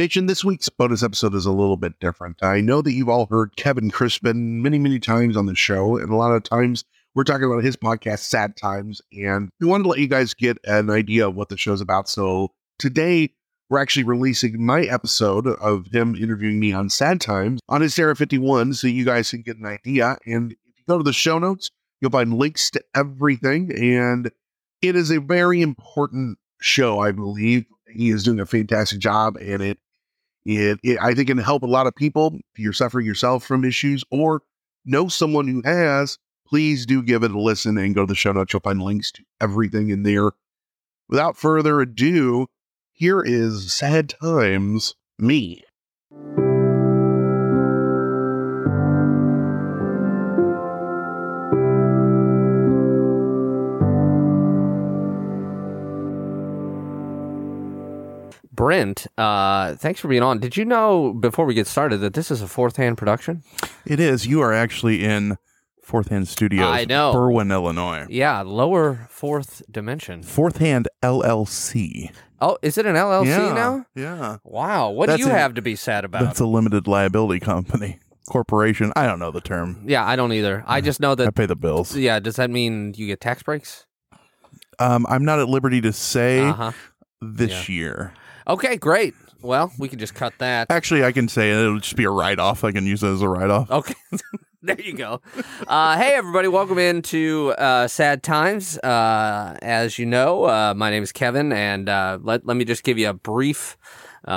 Nation, this week's bonus episode is a little bit different. I know that you've all heard Kevin Crispin many, many times on the show, and a lot of times we're talking about his podcast, Sad Times, and we wanted to let you guys get an idea of what the show's about. So today, we're actually releasing my episode of him interviewing me on Sad Times on Hysteria 51, so you guys can get an idea. And if you go to the show notes, you'll find links to everything, and it is a very important show, I believe. He is doing a fantastic job, and it I think can help a lot of people. If you're suffering yourself from issues or know someone who has, please do give it a listen and go to the show notes. You'll find links to everything in there. Without further ado, here is Sad Times, me. Brent, thanks for being on. Did you know, before we get started, that this is a Fourth-hand production? It is. You are actually in Fourth-hand Studios. I know. Berwyn, Illinois. Yeah, lower fourth dimension. Fourth-hand LLC. Oh, is it an LLC now? Yeah. Wow. What do you have to be sad about? That's a limited liability company. Corporation. I don't know the term. Yeah, I don't either. I just know that... I pay the bills. Yeah, does that mean you get tax breaks? I'm not at liberty to say this year. Okay, great. Well, we can just cut that. Actually, I can say it'll just be a write-off. I can use it as a write-off. Okay. There you go. Hey, everybody. Welcome into Sad Times. As you know, my name is Kevin, and let me just give you a brief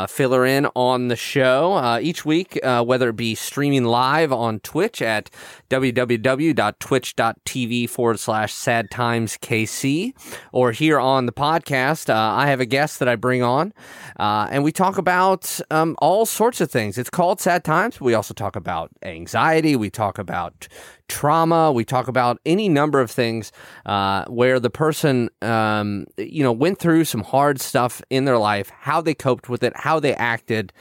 filler in on the show. Each week, whether it be streaming live on Twitch at twitch.tv/SadTimesKC or here on the podcast, I have a guest that I bring on, and we talk about all sorts of things. It's called Sad Times. We also talk about anxiety. We talk about trauma. We talk about any number of things where the person, went through some hard stuff in their life, how they coped with it, how they acted,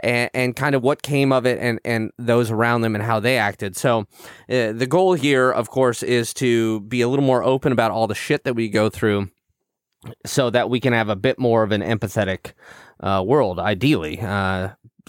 and kind of what came of it, and those around them and how they acted. So the goal here, of course, is to be a little more open about all the shit that we go through so that we can have a bit more of an empathetic world, ideally.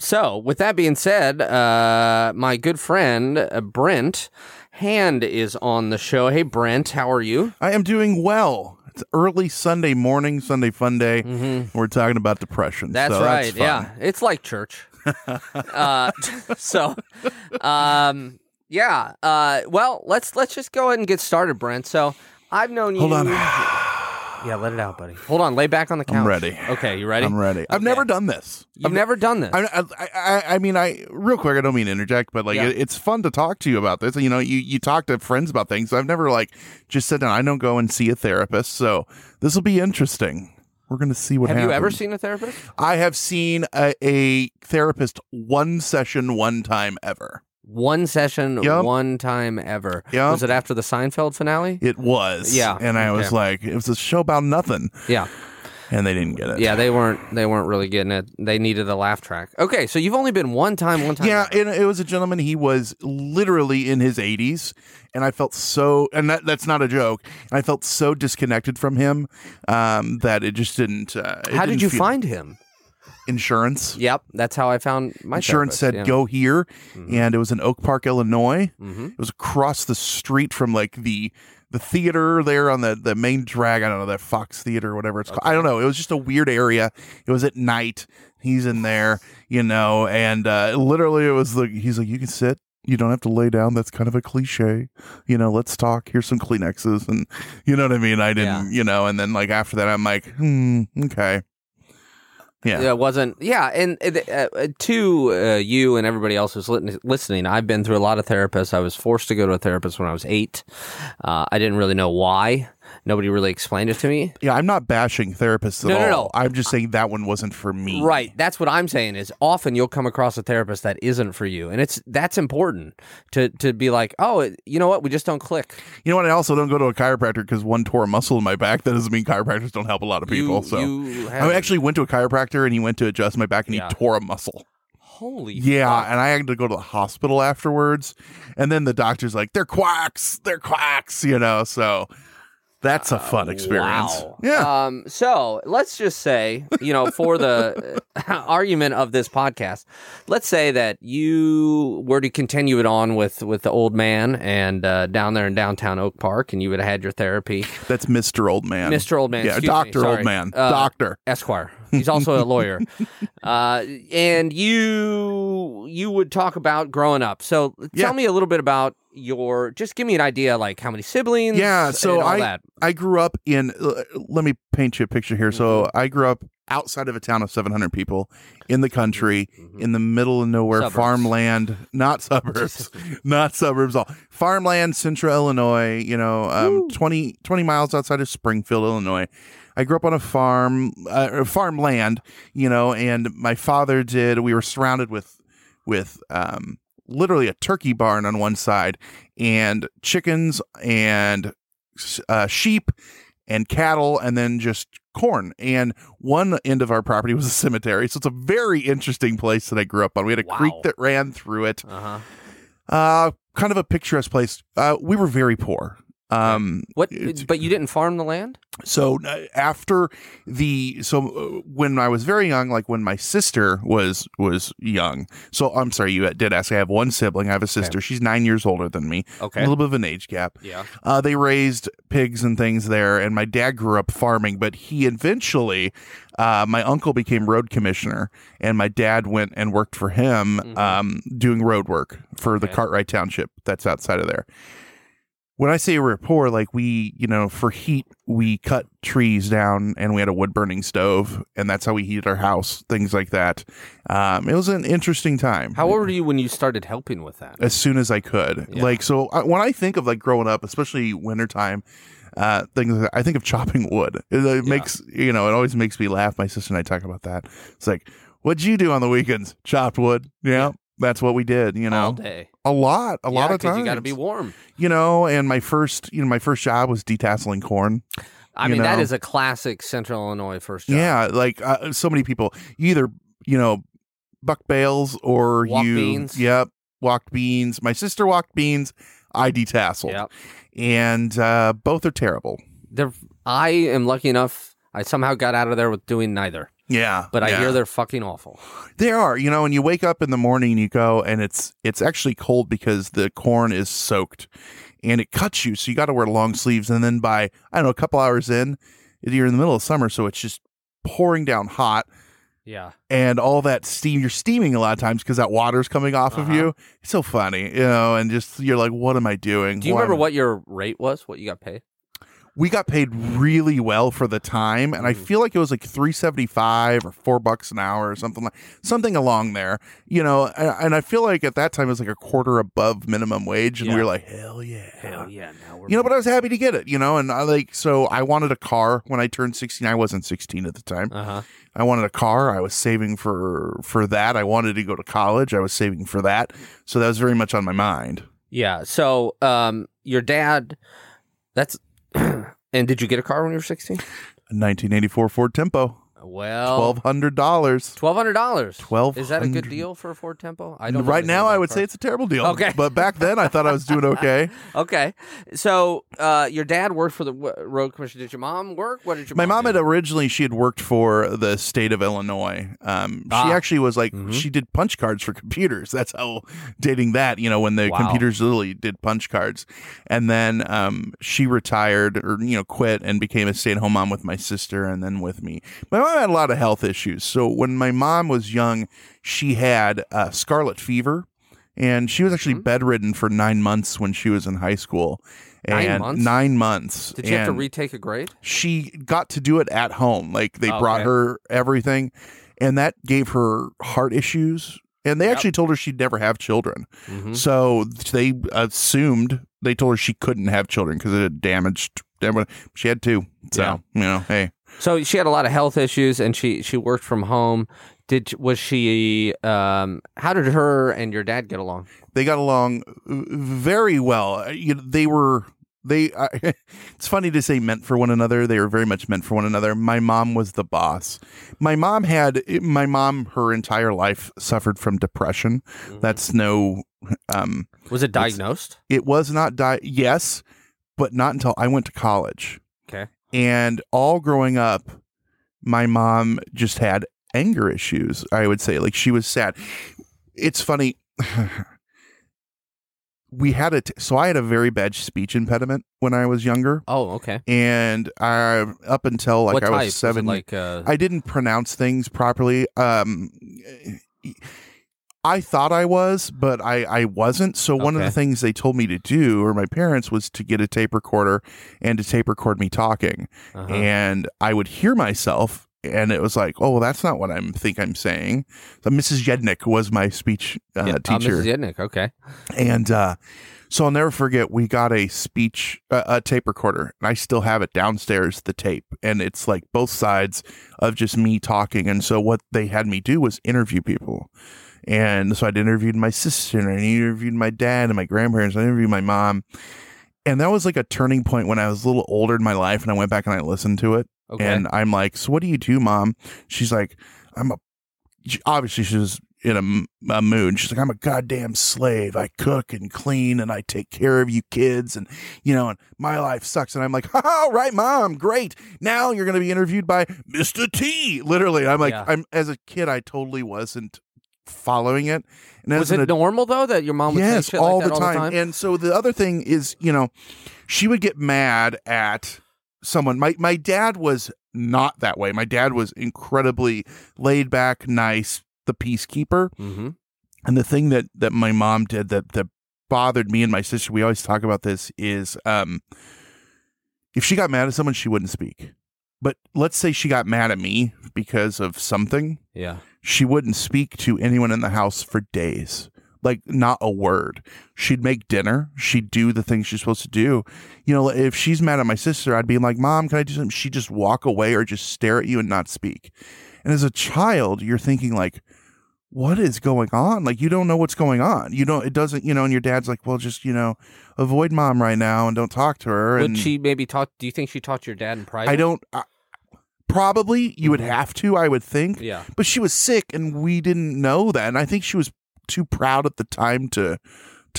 So, with that being said, my good friend, Brent Hand, is on the show. Hey, Brent, how are you? I am doing well. It's early Sunday morning, Sunday fun day. Mm-hmm. We're talking about depression. That's so right. That's fun. Yeah. It's like church. Well, let's just go ahead and get started, Brent. So, I've known you. Hold on. Yeah, let it out, buddy. Hold on, lay back on the couch. I'm ready. Okay, you ready? I'm ready. Okay. I've never done this. You've never done this. I mean, real quick, I don't mean to interject, but it's fun to talk to you about this. You know, you talk to friends about things. So I've never just said, no, I don't go and see a therapist. So this will be interesting. We're going to see what happens. Have you ever seen a therapist? I have seen a therapist one session, one time ever. One session, one time ever. Yep. Was it after the Seinfeld finale? It was. Yeah. And I was like, it was a show about nothing. Yeah. And they didn't get it. Yeah, they weren't really getting it. They needed a laugh track. Okay, so you've only been one time. Yeah, and it was a gentleman. He was literally in his 80s, and I felt so, and that's not a joke, and I felt so disconnected from him that it just didn't. How did you find him? Insurance. Yep, that's how I found my insurance therapist, said go here, and it was in Oak Park, Illinois. Mm-hmm. It was across the street from like the theater there on the main drag. I don't know, that Fox Theater or whatever it's called. I don't know. It was just a weird area. It was at night. He's in there, and literally it was like he's like, you can sit. You don't have to lay down. That's kind of a cliche. Let's talk. Here's some Kleenexes, and you know what I mean. I didn't, and then like after that, I'm like, okay. Yeah, it wasn't. Yeah, and to you and everybody else who's listening, I've been through a lot of therapists. I was forced to go to a therapist when I was 8. I didn't really know why. Nobody really explained it to me. Yeah, I'm not bashing therapists at all. No. I'm just saying that one wasn't for me. Right. That's what I'm saying is often you'll come across a therapist that isn't for you. And that's important to be like, oh, you know what? We just don't click. You know what? I also don't go to a chiropractor because one tore a muscle in my back. That doesn't mean chiropractors don't help a lot of people. I actually went to a chiropractor and he went to adjust my back and he tore a muscle. Holy fuck. And I had to go to the hospital afterwards. And then the doctor's like, they're quacks. They're quacks. So... That's a fun experience. Wow. Yeah. So let's just say, for the argument of this podcast, let's say that you were to continue it on with the old man and down there in downtown Oak Park, and you would have had your therapy. That's Mr. Old Man. Mr. Old Man. Yeah, Dr. Old Man. Doctor. Esquire. He's also a lawyer. And you would talk about growing up. So tell me a little bit about just give me an idea, like how many siblings. Yeah, so and all that. I grew up in. Let me paint you a picture here. Mm-hmm. So I grew up outside of a town of 700 people in the country, mm-hmm. in the middle of nowhere, suburbs. Farmland, not suburbs, not suburbs. All farmland, central Illinois. 20 miles outside of Springfield, Illinois. I grew up on a farm, farmland. And my father did. We were surrounded with literally a turkey barn on one side and chickens and sheep and cattle and then just corn. And one end of our property was a cemetery. So it's a very interesting place that I grew up on. We had a creek that ran through it. Uh-huh. Kind of a picturesque place. We were very poor. But you didn't farm the land? So when I was very young, like when my sister was young. So I'm sorry, you did ask. I have one sibling. I have a sister. Okay. She's 9 years older than me. Okay. A little bit of an age gap. Yeah. They raised pigs and things there. And my dad grew up farming, but he eventually, my uncle became road commissioner and my dad went and worked for him, mm-hmm. Doing road work for the Cartwright Township that's outside of there. When I say we're poor, like we, for heat, we cut trees down and we had a wood burning stove and that's how we heated our house, things like that. It was an interesting time. How old were you when you started helping with that? As soon as I could. Yeah. When I think of like growing up, especially wintertime, things like that, I think of chopping wood. It makes, it always makes me laugh. My sister and I talk about that. It's like, what'd you do on the weekends? Chopped wood. Yeah. That's what we did, all day, a lot of times. You got to be warm, And my first job was detasseling corn. I mean, that is a classic Central Illinois first job. Yeah, like so many people, either buck bales or beans. Yep, walked beans. My sister walked beans. I detasseled, and both are terrible. I am lucky enough. I somehow got out of there with doing neither. Yeah. But I hear they're fucking awful. They are, and you wake up in the morning and you go and it's actually cold because the corn is soaked and it cuts you. So you got to wear long sleeves. And then by, I don't know, a couple hours in, you're in the middle of summer. So it's just pouring down hot. Yeah. And all that steam, you're steaming a lot of times because that water's coming off of you. It's so funny, and just you're like, what am I doing? Do you remember what your rate was? What you got paid? We got paid really well for the time, and I feel like it was like $3.75 or $4 an hour or something along there, And I feel like at that time it was like a quarter above minimum wage, and we were like, hell yeah, now we're But I was happy to get it, And I I wanted a car when I turned 16. I wasn't 16 at the time. Uh-huh. I wanted a car. I was saving for that. I wanted to go to college. I was saving for that, so that was very much on my mind. Yeah. So, your dad, that's. And did you get a car when you were 16? 1984 Ford Tempo. Well, $1,200. $1,200. Is that a good deal for a Ford Tempo? I don't. Right now, I would say it's a terrible deal. Okay, but back then, I thought I was doing okay. Okay, so your dad worked for the road commission. Did your mom work? What did your mom do? Had originally she had worked for the state of Illinois. She actually was like she did punch cards for computers. That's how dating that. When the computers literally did punch cards, and then she retired or quit and became a stay-at-home mom with my sister and then with me. My mom had a lot of health issues. So when my mom was young, she had scarlet fever, and she was actually bedridden for 9 months when she was in high school. Did she have to retake a grade? She got to do it at home. Like they brought her everything, and that gave her heart issues. And they actually told her she'd never have children. Mm-hmm. So they told her she couldn't have children because it had damaged everyone. She had two. So, hey. So she had a lot of health issues, and she worked from home. How did her and your dad get along? They got along very well. It's funny to say meant for one another. They were very much meant for one another. My mom was the boss. My mom her entire life suffered from depression. Mm-hmm. That's no. Was it diagnosed? It was not. Yes, but not until I went to college. Okay. And all growing up, my mom just had anger issues, I would say. Like, she was sad. It's funny. We had so I had a very bad speech impediment when I was younger. Oh, okay. And up until like I was 7, I didn't pronounce things properly. I thought I was, but I wasn't. So one of the things they told me to do, or my parents, was to get a tape recorder and to tape record me talking. Uh-huh. And I would hear myself. And it was like, oh, well, that's not what I think I'm saying. So Mrs. Jednick was my speech teacher. Mrs. Jednick, okay. And so I'll never forget, we got a tape recorder. And I still have it downstairs, the tape. And it's like both sides of just me talking. And so what they had me do was interview people. And so I'd interviewed my sister, and I interviewed my dad and my grandparents. I interviewed my mom. And that was like a turning point when I was a little older in my life. And I went back and I listened to it. Okay. And I'm like, so what do you do, Mom? She's like, obviously she was in a mood. She's like, I'm a goddamn slave. I cook and clean and I take care of you kids. And, you know, and my life sucks. And I'm like, oh, right, Mom. Great. Now you're going to be interviewed by Mr. T. Literally. I'm like, yeah. As a kid, I totally wasn't following it. And was it normal, though, that your mom would say shit like that all the time? And so the other thing is, you know, she would get mad at someone. My dad was not that way. My dad was incredibly laid back, nice, the peacekeeper. Mm-hmm. And the thing that my mom did that bothered me and my sister, we always talk about this, is if she got mad at someone, she wouldn't speak. But let's say she got mad at me because of something. Yeah. She wouldn't speak to anyone in the house for days. Like, not a word. She'd make dinner. She'd do the things she's supposed to do. You know, if she's mad at my sister, I'd be like, Mom, can I do something? She'd just walk away or just stare at you and not speak. And as a child, you're thinking like, what is going on? Like, you don't know what's going on. You don't, it doesn't, you know, and your dad's like, well, just, you know, avoid Mom right now and don't talk to her. Would she maybe talk? Do you think she taught your dad in private? Probably. You would have to, I would think. Yeah. But she was sick and we didn't know that. And I think she was too proud at the time to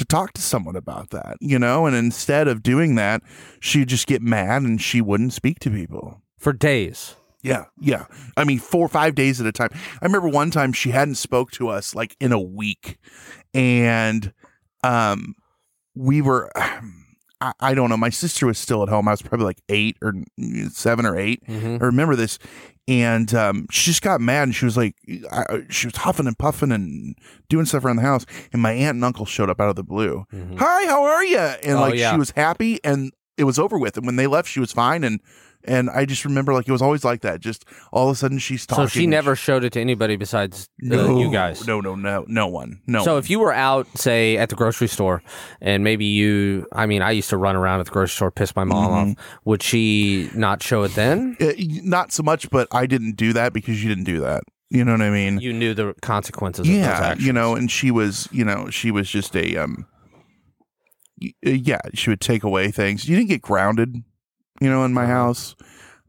talk to someone about that, you know, and instead of doing that, she'd just get mad and she wouldn't speak to people for days. Yeah. I mean, 4 or 5 days at a time. I remember one time she hadn't spoke to us like in a week, and we were, I don't know. My sister was still at home. I was probably like 7 or 8. Mm-hmm. I remember this. And she just got mad, and she was like, she was huffing and puffing and doing stuff around the house. And my aunt and uncle showed up out of the blue. Mm-hmm. Hi, how are you? And she was happy, and it was over with. And when they left, she was fine. And I just remember like it was always like that. Just all of a sudden, she's talking. So she never showed it to anybody besides you guys. No one. So if you were out, say at the grocery store, and maybe I used to run around at the grocery store, piss my mom mm-hmm. off. Would she not show it then? Not so much, but I didn't do that because you didn't do that. You know what I mean? You knew the consequences. Yeah, of those actions. You know, and she was just a she would take away things. You didn't get grounded. You know, in my house,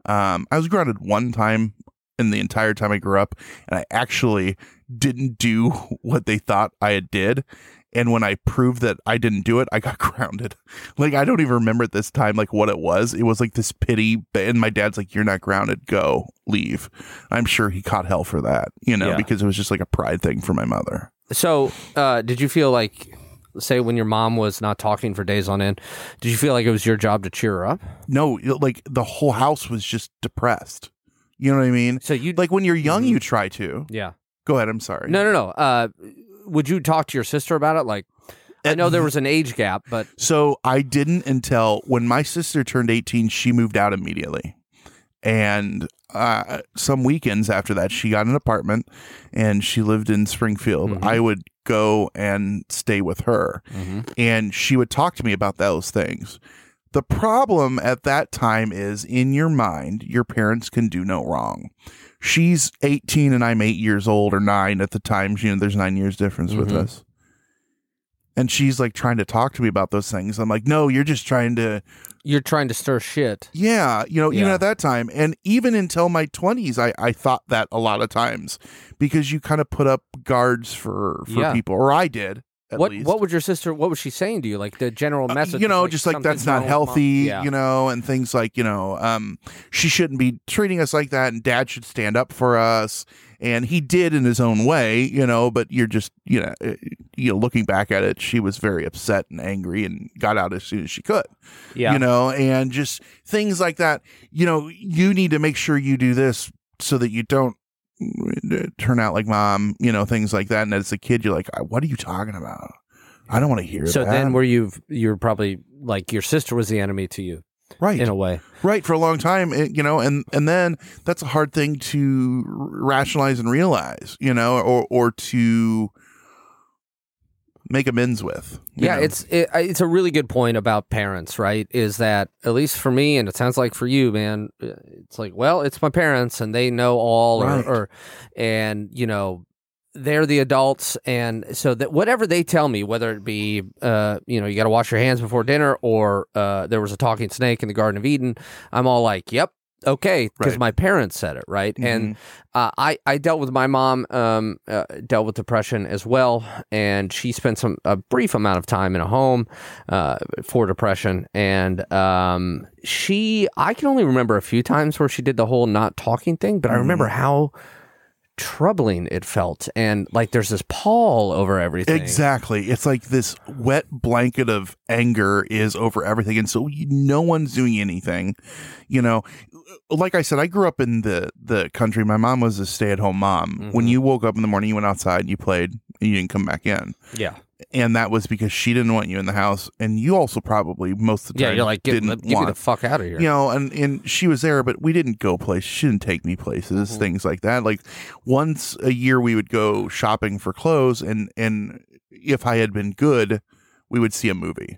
I was grounded one time in the entire time I grew up, and I actually didn't do what they thought I had did. And when I proved that I didn't do it, I got grounded. Like, I don't even remember at this time, like, what it was. It was like this pity. And my dad's like, you're not grounded. Go. Leave. I'm sure he caught hell for that, you know, because it was just like a pride thing for my mother. So did you feel like, say when your mom was not talking for days on end, did you feel like it was your job to cheer her up? No, like the whole house was just depressed. You know what I mean? So you like when you're young, you try to. Yeah. Go ahead. I'm sorry. No. Would you talk to your sister about it? Like, I know there was an age gap, but so I didn't until when my sister turned 18, she moved out immediately. And some weekends after that, she got an apartment and she lived in Springfield. Mm-hmm. I would go and stay with her. Mm-hmm. And she would talk to me about those things. The problem at that time is, in your mind, your parents can do no wrong. She's 18 and I'm 8 years old, or 9 at the time. You know, there's 9 years difference mm-hmm. with us. And she's like trying to talk to me about those things. I'm like, no, you're just trying to. You're trying to stir shit. Yeah. You know, even at that time. And even until my 20s, I thought that a lot of times, because you kind of put up guards for people, or I did. At least. What would your sister, what was she saying to you? Like the general message? Just like that's not healthy, and things like, she shouldn't be treating us like that, and Dad should stand up for us. And he did in his own way, but you're just, looking back at it, she was very upset and angry and got out as soon as she could, and just things like that. You need to make sure you do this so that you don't turn out like Mom, things like that. And as a kid, you're like, what are you talking about? I don't want to hear that. So then you're probably like your sister was the enemy to you. Right. In a way. Right. For a long time, and then that's a hard thing to rationalize and realize, or to make amends with. Yeah. It's a really good point about parents, right? Is that, at least for me, and it sounds like for you, man, it's like, well, it's my parents and they know all, right. or they're the adults, and so that whatever they tell me, whether it be, you got to wash your hands before dinner, or there was a talking snake in the Garden of Eden, I'm all like, yep, okay, because right. My parents said it, right? Mm-hmm. And I dealt with my mom, dealt with depression as well, and she spent a brief amount of time in a home for depression, and I can only remember a few times where she did the whole not talking thing, but I remember how troubling it felt, and like there's this pall over everything. Exactly. It's like this wet blanket of anger is over everything, and so no one's doing anything. Like I said, I grew up in the country. My mom was a stay-at-home mom. Mm-hmm. When you woke up in the morning, you went outside and you played, and you didn't come back in. Yeah. And that was because she didn't want you in the house, and you also probably most of the time you're like, get me the fuck out of here. And she was there, but we didn't go places. She didn't take me places, mm-hmm. things like that. Like once a year we would go shopping for clothes, and if I had been good, we would see a movie.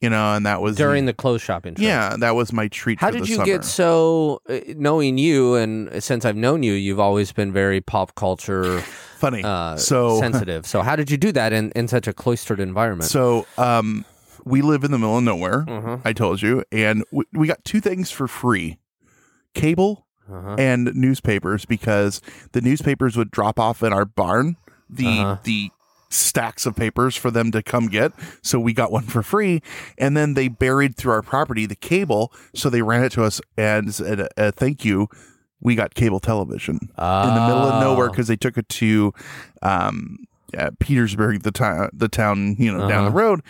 And that was during the clothes shopping trip. Yeah, that was my treat. How for did the you summer. Get so knowing you, and since I've known you, you've always been very pop culture funny, sensitive. So how did you do that in such a cloistered environment? So we live in the middle of nowhere. Uh-huh. I told you, and we got two things for free: cable and newspapers, because the newspapers would drop off in our barn. The stacks of papers for them to come get, so we got one for free, and then they buried through our property the cable, so they ran it to us and said, thank you, we got cable television in the middle of nowhere, because they took it to Petersburg, the town down the road.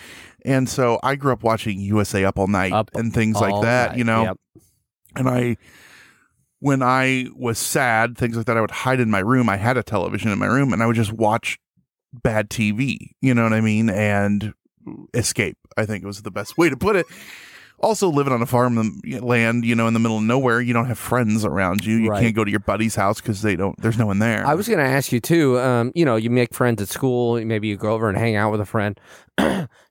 And so I grew up watching USA Up All Night and things like that, Yep. And when I was sad, things like that, I would hide in my room. I had a television in my room, and I would just watch bad TV, and escape, I think it was the best way to put it. Also, living on a farmland, in the middle of nowhere, you don't have friends around you. You can't go to your buddy's house because there's no one there. I was going to ask you too, you make friends at school, maybe you go over and hang out with a friend.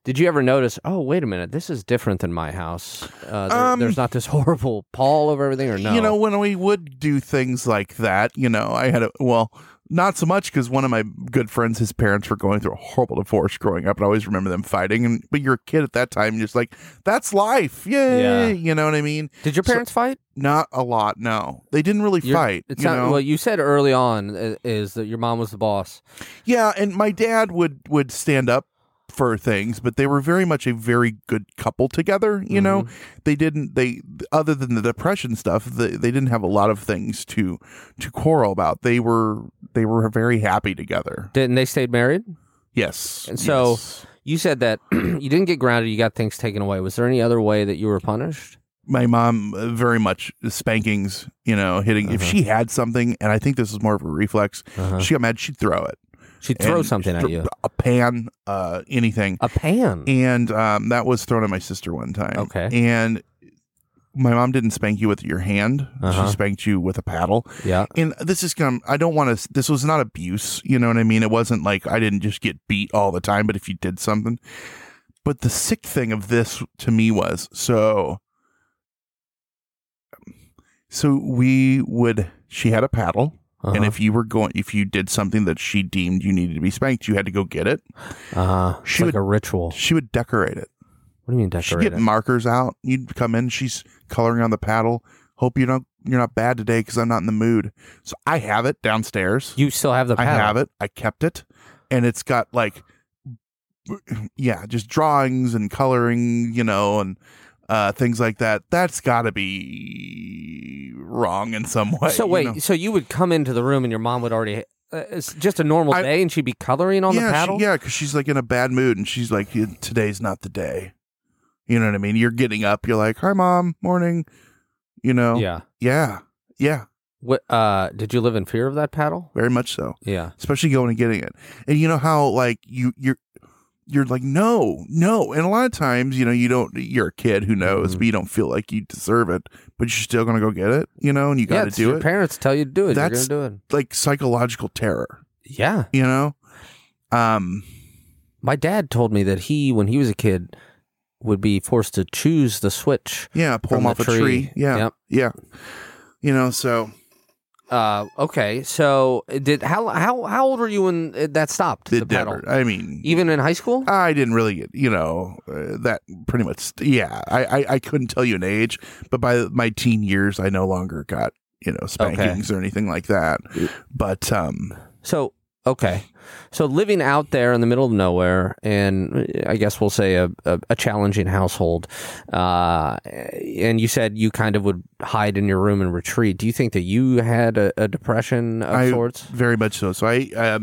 Did you ever notice, oh, wait a minute, this is different than my house? There's not this horrible pall over everything, or no? When we would do things like that, I had not so much, because one of my good friends, his parents were going through a horrible divorce growing up, and I always remember them fighting. But you're a kid at that time, and you're just like, that's life. Yay. Yeah. You know what I mean? Did your parents fight? Not a lot, no. They didn't really fight. Well, you said early on is that your mom was the boss. Yeah, and my dad would stand up for things, but they were very much a very good couple together. You know, they other than the depression stuff, they didn't have a lot of things to quarrel about. They were very happy together. Didn't they stayed married? Yes. And so you said that you didn't get grounded. You got things taken away. Was there any other way that you were punished? My mom, very much spankings, hitting. If she had something, and I think this is more of a reflex, she got mad, she'd throw it. She'd throw something at you. A pan, anything. A pan. And that was thrown at my sister one time. Okay. And my mom didn't spank you with your hand. She spanked you with a paddle. Yeah. And this is this was not abuse. You know what I mean? It wasn't like I didn't just get beat all the time, but if you did something. But the sick thing of this to me was, so she had a paddle. And if you were if you did something that she deemed you needed to be spanked, you had to go get it. It's like a ritual. She would decorate it. What do you mean decorate it? She'd get markers out. You'd come in. She's coloring on the paddle. Hope you're not bad today because I'm not in the mood. So I have it downstairs. You still have the paddle? I have it. I kept it. And it's got like yeah, just drawings and coloring, you know, and things like that. That's got to be wrong in some way. So wait, you know? So you would come into the room and your mom would already... it's just a normal day and she'd be coloring on the paddle? Yeah, because she's like in a bad mood and she's like, today's not the day. You know what I mean? You're getting up. You're like, hi, Mom. Morning. You know? Yeah. Yeah. Yeah. What, did you live in fear of that paddle? Very much so. Yeah. Especially going and getting it. And you know how like you're like, no. And a lot of times, you know, you're a kid who knows, but you don't feel like you deserve it, but you're still going to go get it, you know, and you got to do it. Your parents tell you to do it. That's you're going to do it. Like psychological terror. Yeah. You know? My dad told me that when he was a kid, would be forced to choose the switch. Yeah. Pull him off a tree. Yeah. Yep. Yeah. You know, so. Okay, so how old were you when that stopped? It never. I mean, even in high school, I didn't really, you know, that pretty much. Yeah, I couldn't tell you an age, but by my teen years, I no longer got, you know, spankings or anything like that. But so living out there in the middle of nowhere, and I guess we'll say a challenging household, and you said you kind of would hide in your room and retreat. Do you think that you had a depression of sorts? Very much so. So I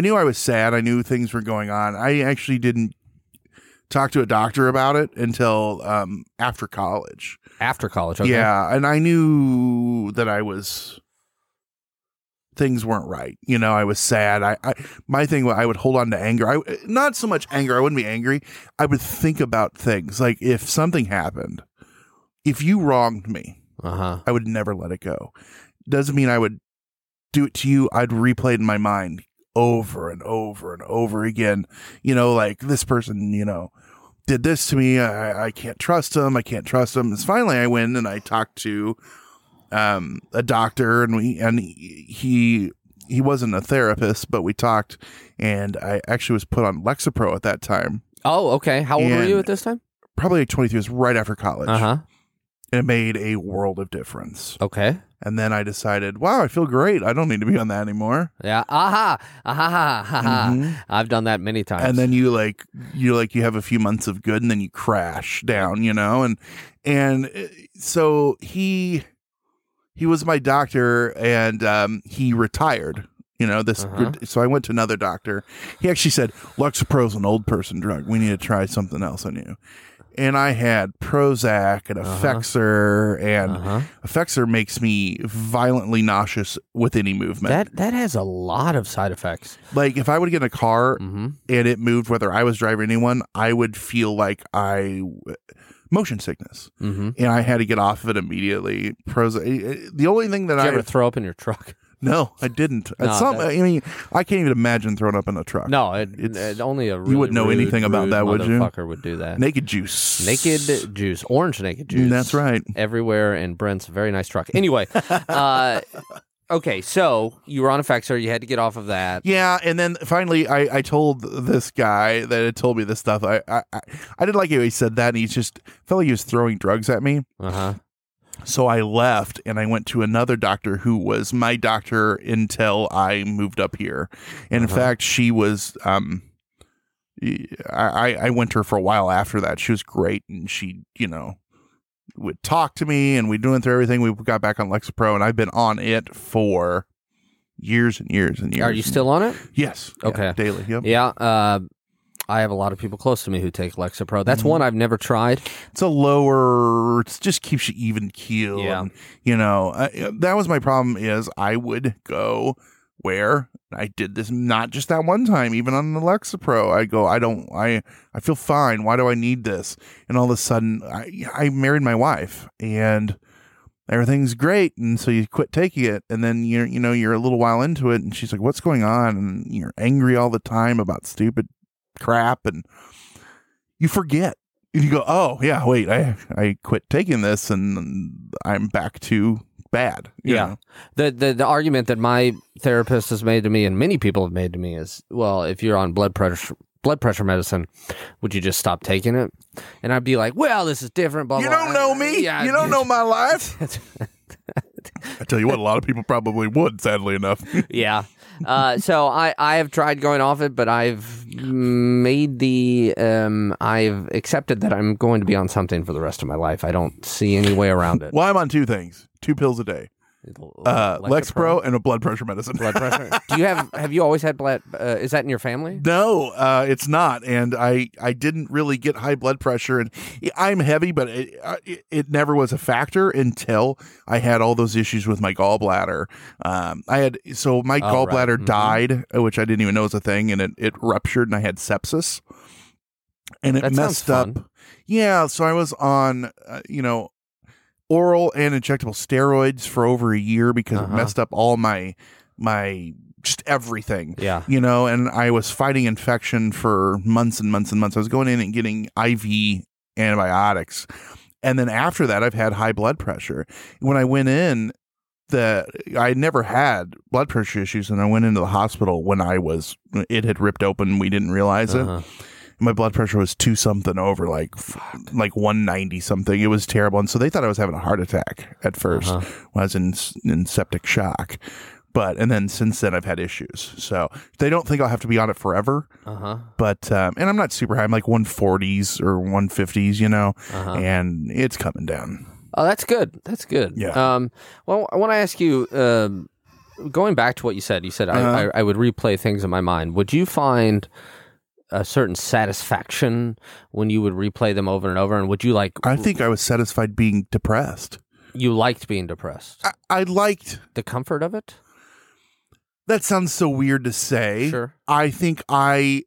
knew I was sad. I knew things were going on. I actually didn't talk to a doctor about it until after college. After college, okay. Yeah, and I knew that I was... things weren't right. You know, I was sad. My thing was I would hold on to anger. Not so much anger. I wouldn't be angry. I would think about things. Like if something happened, if you wronged me, I would never let it go. Doesn't mean I would do it to you. I'd replay it in my mind over and over and over again. You know, like this person, you know, did this to me. I can't trust him. I can't trust him. And finally I went and I talked to a doctor, and he wasn't a therapist, but we talked, and I actually was put on Lexapro at that time. Oh, okay. How old were you at this time? Probably 23. It was right after college. And it made a world of difference. Okay. And then I decided, wow, I feel great. I don't need to be on that anymore. Yeah. I've done that many times. And then you have a few months of good, and then you crash down, you know, and so he was my doctor, and he retired, you know, this. So I went to another doctor. He actually said, Lexapro's an old person drug. We need to try something else on you. And I had Prozac and Effexor, and Effexor makes me violently nauseous with any movement. That has a lot of side effects. Like if I would get in a car and it moved, whether I was driving anyone, I would feel like motion sickness, and I had to get off of it immediately. The only thing that Did you ever throw up in your truck? No, I didn't. I mean, I can't even imagine throwing up in a truck. No, it's only a really you wouldn't know anything about that, would you? Motherfucker would do that. Naked juice, orange naked juice. That's right, everywhere in Brent's very nice truck. Anyway, okay, so you were on Effexor. You had to get off of that. Yeah, and then finally, I told this guy that had told me this stuff. I didn't like it when he said that, and he just felt like he was throwing drugs at me. So I left, and I went to another doctor who was my doctor until I moved up here. And in fact, she was... I went to her for a while after that. She was great, and she, you know... would talk to me, and we went through everything. We got back on Lexapro, and I've been on it for years and years and years. Are you still on it? Yes. Okay. Yeah, daily. Yep. Yeah. I have a lot of people close to me who take Lexapro. That's one I've never tried. It's a lower. It just keeps you even keel. Yeah. And, you know, that was my problem. Is I would go where I did this not just that one time. Even on the Lexapro, I go, I feel fine. Why do I need this? And all of a sudden, I married my wife, and everything's great. And so you quit taking it, and then you're a little while into it, and she's like, "What's going on?" And you're angry all the time about stupid crap, and you forget. And you go, "Oh yeah, wait, I quit taking this, and I'm back to." Bad. You know? The argument that my therapist has made to me, and many people have made to me, is, well, if you're on blood pressure medicine, would you just stop taking it? And I'd be like, well, this is different. Blah, you blah, don't blah. Know me. Yeah, you don't know my life. I tell you what, a lot of people probably would, sadly enough. Yeah. So I have tried going off it, but I've made the I've accepted that I'm going to be on something for the rest of my life. I don't see any way around it. Well, I'm on two things. 2 pills a day. Lexapro and a blood pressure medicine. Blood pressure. Do you have you always had blood? Is that in your family? No, it's not. And I didn't really get high blood pressure, and I'm heavy, but it never was a factor until I had all those issues with my gallbladder. My gallbladder died, which I didn't even know was a thing, and it ruptured, and I had sepsis, and it messed up. Yeah, so I was on, oral and injectable steroids for over a year because it messed up all my just everything. Yeah. And I was fighting infection for months and months and months. I was going in and getting IV antibiotics. And then after that, I've had high blood pressure. When I went in, I never had blood pressure issues, and I went into the hospital when it had ripped open. We didn't realize it. My blood pressure was 2-something over, like 190-something. It was terrible. And so they thought I was having a heart attack at first when I was in septic shock. And then since then, I've had issues. So they don't think I'll have to be on it forever. But and I'm not super high. I'm like 140s or 150s, and it's coming down. Oh, that's good. That's good. Yeah. Well, I want to ask you, going back to what you said I would replay things in my mind. Would you find a certain satisfaction when you would replay them over and over? And would you I think I was satisfied being depressed. You liked being depressed. I liked the comfort of it. That sounds so weird to say. Sure. I think I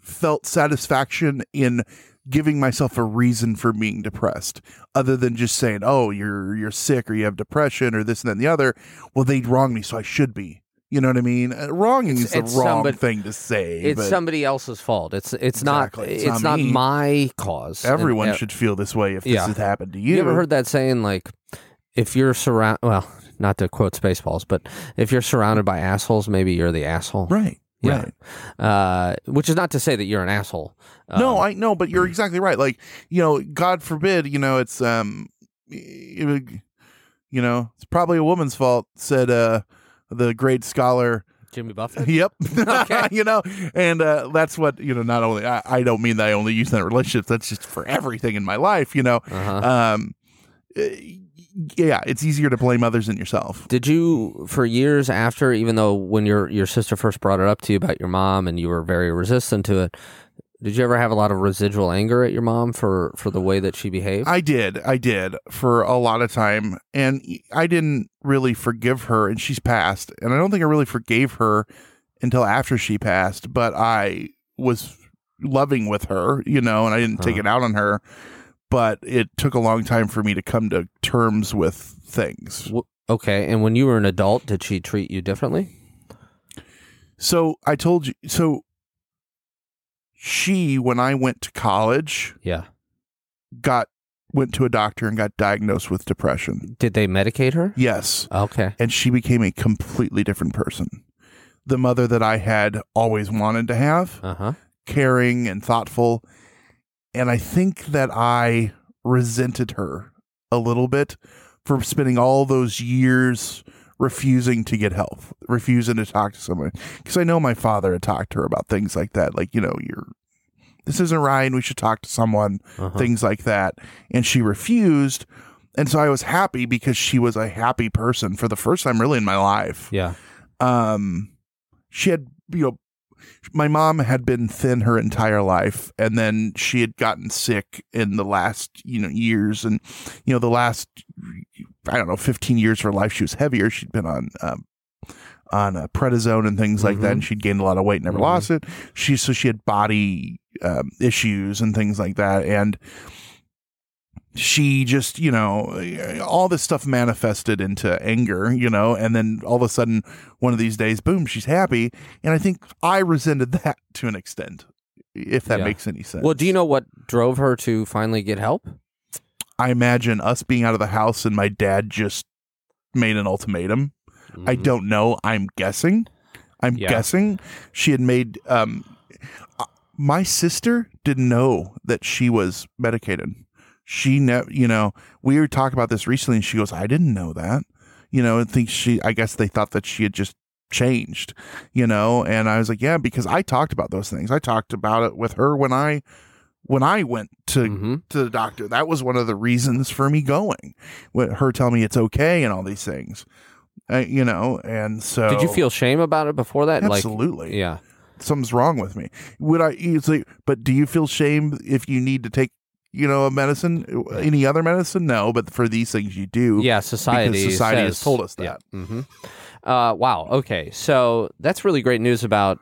felt satisfaction in giving myself a reason for being depressed other than just saying, oh, you're sick or you have depression or this and then the other. Well, they wronged me, so I should be. You know what I mean? Wrong is the wrong thing to say. It's somebody else's fault. It's exactly. Not. It's not my cause. Everyone should feel this way if this has happened to you. You ever heard that saying, like, if you're surrounded, well, not to quote Spaceballs, but if you're surrounded by assholes, maybe you're the asshole. Right. Yeah. Right. Which is not to say that you're an asshole. No, I know, but you're exactly right. Like, God forbid, it's it's probably a woman's fault, said the great scholar Jimmy Buffett. Yep. Okay. And that's what, not only I don't mean that I only use that in relationships, that's just for everything in my life, yeah, it's easier to blame others than yourself. Did you, for years after, even though when your sister first brought it up to you about your mom and you were very resistant to it, did you ever have a lot of residual anger at your mom for the way that she behaved? I did for a lot of time, and I didn't really forgive her, and she's passed, and I don't think I really forgave her until after she passed, but I was loving with her, and I didn't take it out on her, but it took a long time for me to come to terms with things. Okay, and when you were an adult, did she treat you differently? So I told you, she, when I went to college, went to a doctor and got diagnosed with depression. Did they medicate her? Yes. Okay. And she became a completely different person. The mother that I had always wanted to have, caring and thoughtful. And I think that I resented her a little bit for spending all those years refusing to get help, refusing to talk to someone. Because I know my father had talked to her about things like that. Like, this isn't Ryan, we should talk to someone, things like that. And she refused. And so I was happy because she was a happy person for the first time really in my life. Yeah. She had, my mom had been thin her entire life, and then she had gotten sick in the last, years, and, the last, 15 years of her life, she was heavier. She'd been on prednisone and things like that, and she'd gained a lot of weight and never lost it. So she had body issues and things like that, and she just, all this stuff manifested into anger, and then all of a sudden, one of these days, boom, she's happy, and I think I resented that to an extent, if that makes any sense. Well, do you know what drove her to finally get help? I imagine us being out of the house and my dad just made an ultimatum. I don't know. I'm guessing. She had made my sister didn't know that she was medicated. We were talking about this recently, and she goes, I didn't know that. I guess they thought that she had just changed, and I was like, yeah, because I talked about those things. I talked about it with her when I went to the doctor. That was one of the reasons for me going, with her telling me it's okay and all these things, and so. Did you feel shame about it before that? Absolutely. Like, yeah. Something's wrong with me. But do you feel shame if you need to take, a medicine, any other medicine? No, but for these things you do. Yeah, society has told us that. Yeah. Mm-hmm. Wow. Okay. So that's really great news about.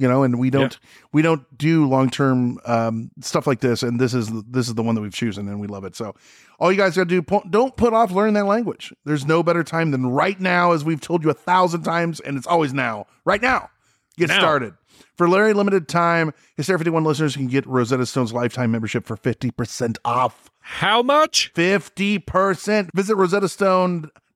And we don't do long-term stuff like this. And this is the one that we've chosen, and we love it. So all you guys got to do, don't put off learning that language. There's no better time than right now, as we've told you 1,000 times, and it's always now. Right now, get started. For a very limited time, Hysteria 51 listeners can get Rosetta Stone's lifetime membership for 50% off. How much? 50%. Visit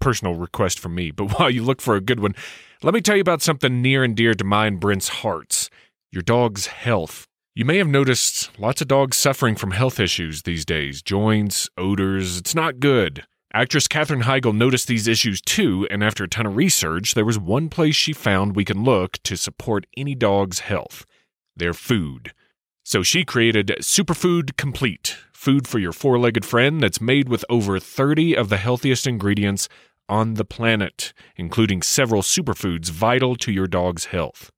personal request from me, but while you look for a good one, let me tell you about something near and dear to mine, Brent's hearts. Your dog's health. You may have noticed lots of dogs suffering from health issues these days. Joints, odors, it's not good. Actress Katherine Heigl noticed these issues too, and after a ton of research, there was one place she found we can look to support any dog's health. Their food. So she created Superfood Complete, food for your four-legged friend that's made with over 30 of the healthiest ingredients on the planet, including several superfoods vital to your dog's health.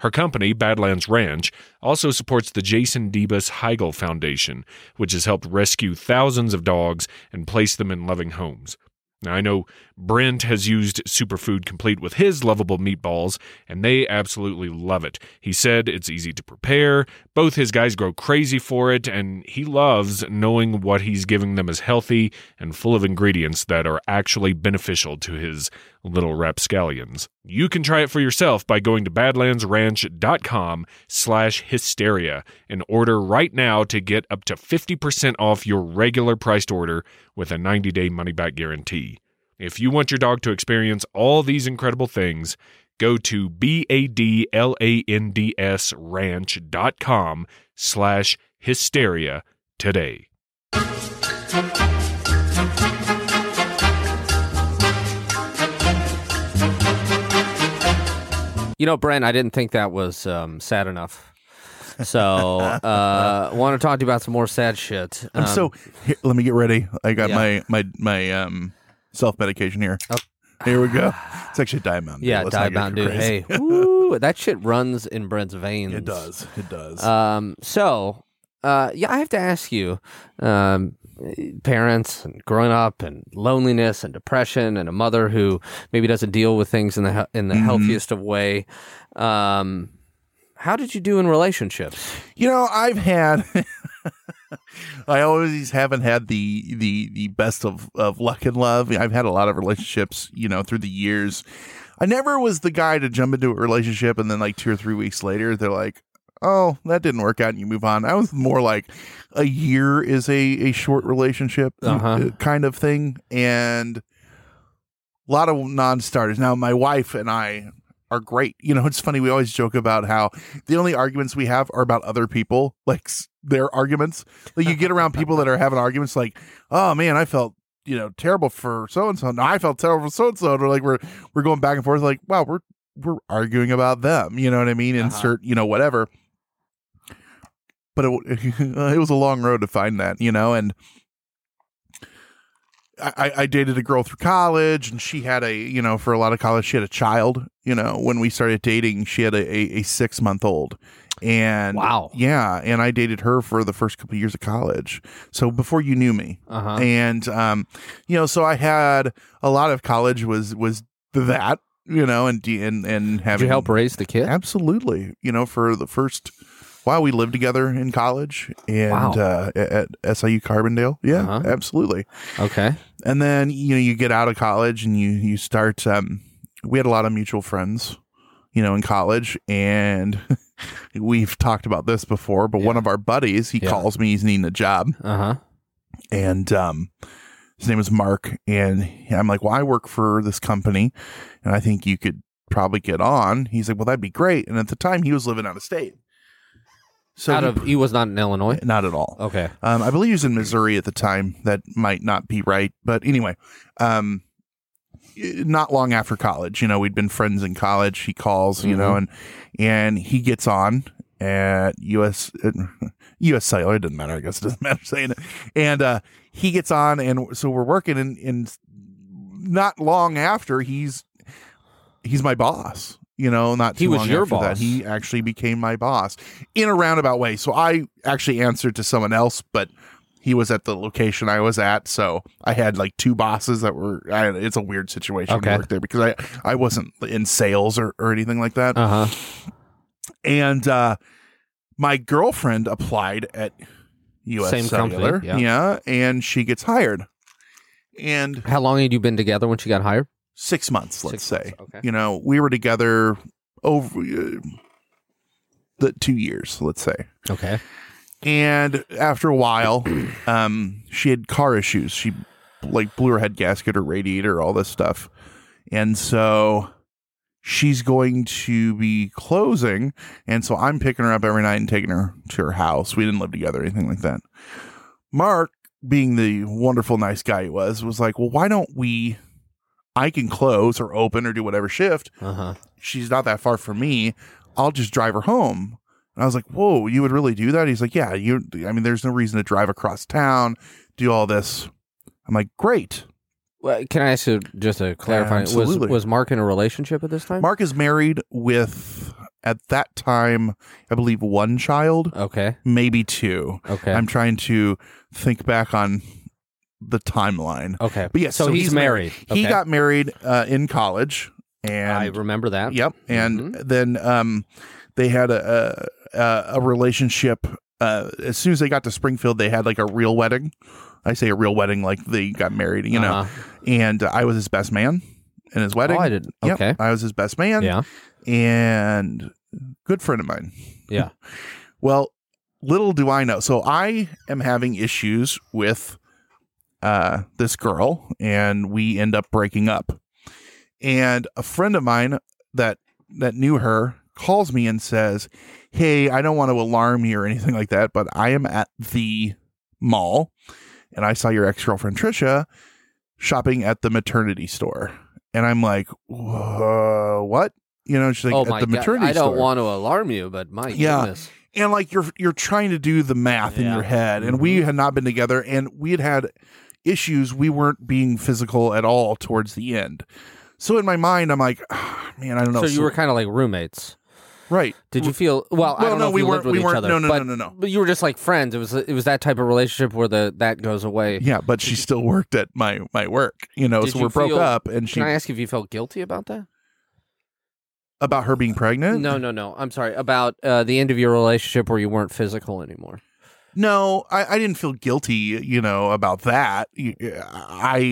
Her company, Badlands Ranch, also supports the Jason Debus Heigl Foundation, which has helped rescue thousands of dogs and place them in loving homes. Now, I know Brent has used Superfood Complete with his lovable meatballs, and they absolutely love it. He said it's easy to prepare, both his guys grow crazy for it, and he loves knowing what he's giving them is healthy and full of ingredients that are actually beneficial to his little rapscallions. You can try it for yourself by going to badlandsranch.com/hysteria and order right now to get up to 50% off your regular priced order with a 90-day money-back guarantee. If you want your dog to experience all these incredible things, go to badlandsranch.com/hysteria today. You know, Brent, I didn't think that was sad enough. So I want to talk to you about some more sad shit. Here, let me get ready. I got my self-medication here. Oh. Here we go. It's actually Diet Mountain Dew. Yeah, Diet Mountain Dew. Hey, woo, that shit runs in Brent's veins. It does. It does. I have to ask you, parents and growing up and loneliness and depression and a mother who maybe doesn't deal with things in the healthiest of way. How did you do in relationships? You know, I always haven't had the best of luck in love. I've had a lot of relationships, you know, through the years. I never was the guy to jump into a relationship and then like 2 or 3 weeks later, they're like, oh, that didn't work out and you move on. I was more like a year is a short relationship kind of thing. And a lot of non-starters. Now, my wife and I are great. You know, it's funny. We always joke about how the only arguments we have are about other people, like their arguments. Like you get around people that are having arguments like, oh, man, I felt, you know, terrible for so-and-so. No, I felt terrible for so-and-so. And we're going back and forth like, wow, we're arguing about them. You know what I mean? Insert, you know, whatever. But it was a long road to find that, you know, and I dated a girl through college and she had for a lot of college, she had a child, you know, when we started dating, she had a 6-month-old and wow. Yeah. And I dated her for the first couple of years of college. So before you knew me and, you know, so I had a lot of college was that, you know, and having. Did you help raise the kid? Absolutely. You know, for the first while we lived together in college and at SIU Carbondale. Yeah, absolutely. Okay. And then, you know, you get out of college and you start, we had a lot of mutual friends, you know, in college and we've talked about this before, but one of our buddies, he calls me, he's needing a job. And, his name is Mark. And I'm like, well, I work for this company and I think you could probably get on. He's like, well, that'd be great. And at the time he was living out of state. So he was not in Illinois? Not at all. Okay. I believe he was in Missouri at the time. That might not be right. But anyway, not long after college, you know, we'd been friends in college. He calls, you know, and he gets on at US Cellular. It doesn't matter. I guess it doesn't matter saying it. And he gets on. And so we're working. And not long after, he's my boss. You know, not too long after that, he actually became my boss in a roundabout way. So I actually answered to someone else, but he was at the location I was at. So I had like 2 bosses that were, it's a weird situation to work there because I wasn't in sales or anything like that. And my girlfriend applied at US Cellular. And she gets hired. And how long had you been together when she got hired? 6 months, let's say. Okay. You know, we were together over the 2 years, let's say. Okay. And after a while, she had car issues. She like blew her head gasket or radiator, all this stuff. And so she's going to be closing. And so I'm picking her up every night and taking her to her house. We didn't live together, anything like that. Mark, being the wonderful, nice guy he was like, well, why don't we, I can close or open or do whatever shift. Uh-huh. She's not that far from me. I'll just drive her home. And I was like, whoa, you would really do that? He's like, yeah, there's no reason to drive across town, do all this. I'm like, great. Well, can I ask you just to clarify? Was Mark in a relationship at this time? Mark is married with, at that time, I believe one child. Okay. Maybe two. Okay. I'm trying to think back on the timeline. Okay. But yes, so he's married. Okay. He got married in college. And I remember that. Yep. And then they had a relationship. As soon as they got to Springfield, they had like a real wedding. I say a real wedding, like they got married, you know, and I was his best man in his wedding. Oh, I didn't. Yep. Okay. I was his best man. Yeah. And good friend of mine. Yeah. Well, little do I know. So I am having issues with this girl, and we end up breaking up. And a friend of mine that knew her calls me and says, hey, I don't want to alarm you or anything like that, but I am at the mall and I saw your ex-girlfriend Trisha shopping at the maternity store. And I'm like, what? You know, she's like, at the maternity store. I don't want to alarm you, but my goodness. And like you're trying to do the math in your head. And we had not been together, and we had issues. We weren't being physical at all towards the end. So in my mind, I'm like, man, I don't know. So you were kind of like roommates. Right. Did you feel, well, I don't know if we lived with each other. No. But you were just like friends. It was that type of relationship where that goes away. Yeah, but she still worked at my work, you know, so we broke up. And can I ask if you felt guilty about that? About her being pregnant? No. I'm sorry. About the end of your relationship where you weren't physical anymore. No, I didn't feel guilty, you know, about that. I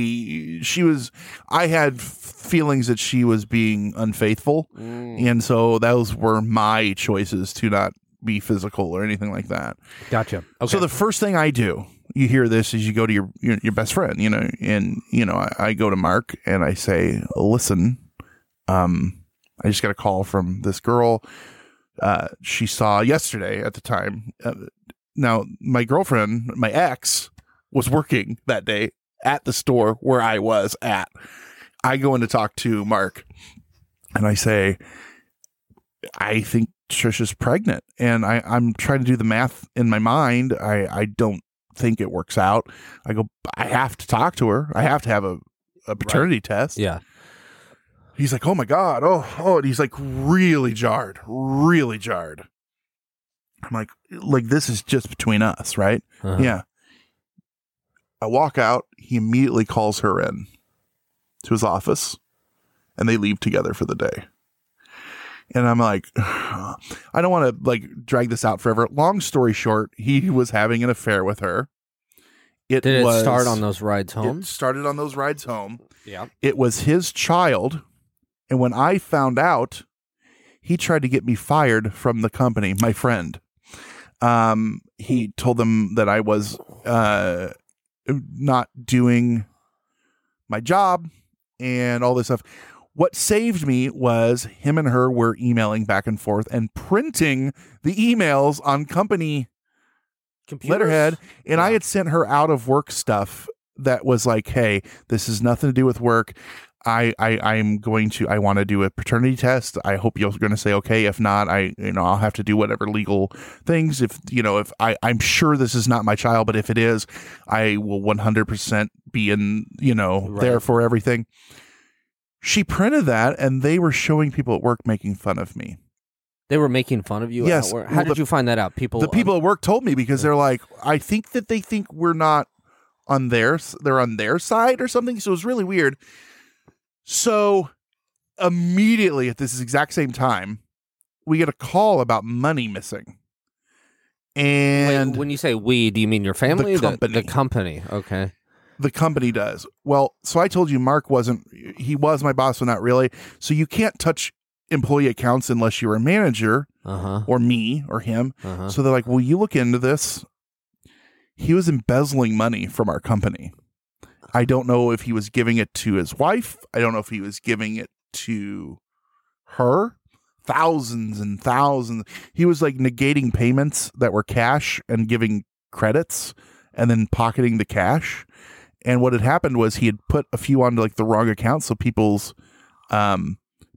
had feelings that she was being unfaithful. And so those were my choices to not be physical or anything like that. Gotcha. Okay. So the first thing I do, you hear this, is you go to your best friend, you know, and, you know, I go to Mark and I say, listen, I just got a call from this girl she saw yesterday at the time. Now, my girlfriend, my ex, was working that day at the store where I was at. I go in to talk to Mark and I say, I think Trisha's pregnant. And I'm trying to do the math in my mind. I don't think it works out. I go, I have to talk to her. I have to have a paternity test. Yeah. He's like, oh, my God. Oh. And he's like really jarred. I'm like, this is just between us, right? Uh-huh. Yeah. I walk out. He immediately calls her in to his office, and they leave together for the day. And I'm like, I don't want to like drag this out forever. Long story short, he was having an affair with her. Did it start on those rides home? It started on those rides home. Yeah. It was his child. And when I found out, he tried to get me fired from the company, my friend. He told them that I was not doing my job and all this stuff. What saved me was him and her were emailing back and forth and printing the emails on company computers? Letterhead. And I had sent her out of work stuff that was like, hey, this is nothing to do with work. I want to do a paternity test. I hope you're going to say okay. If not, I'll have to do whatever legal things. I'm sure this is not my child, but if it is, I will 100% be in, there for everything. She printed that, and they were showing people at work making fun of me. They were making fun of you? Yes. At work? How did you find that out? The people at work told me because they're like, I think that they think we're not on they're on their side or something. So it was really weird. So immediately at this exact same time, we get a call about money missing. And wait, when you say we, do you mean your family? The company. Okay. the company does. Well, so I told you Mark wasn't, he was my boss, but not really. So you can't touch employee accounts unless you're a manager or me or him. So they're like, will you look into this? He was embezzling money from our company. I don't know if he was giving it to his wife. I don't know if he was giving it to her. Thousands and thousands. He was like negating payments that were cash and giving credits and then pocketing the cash. And what had happened was he had put a few onto like the wrong account. So people's,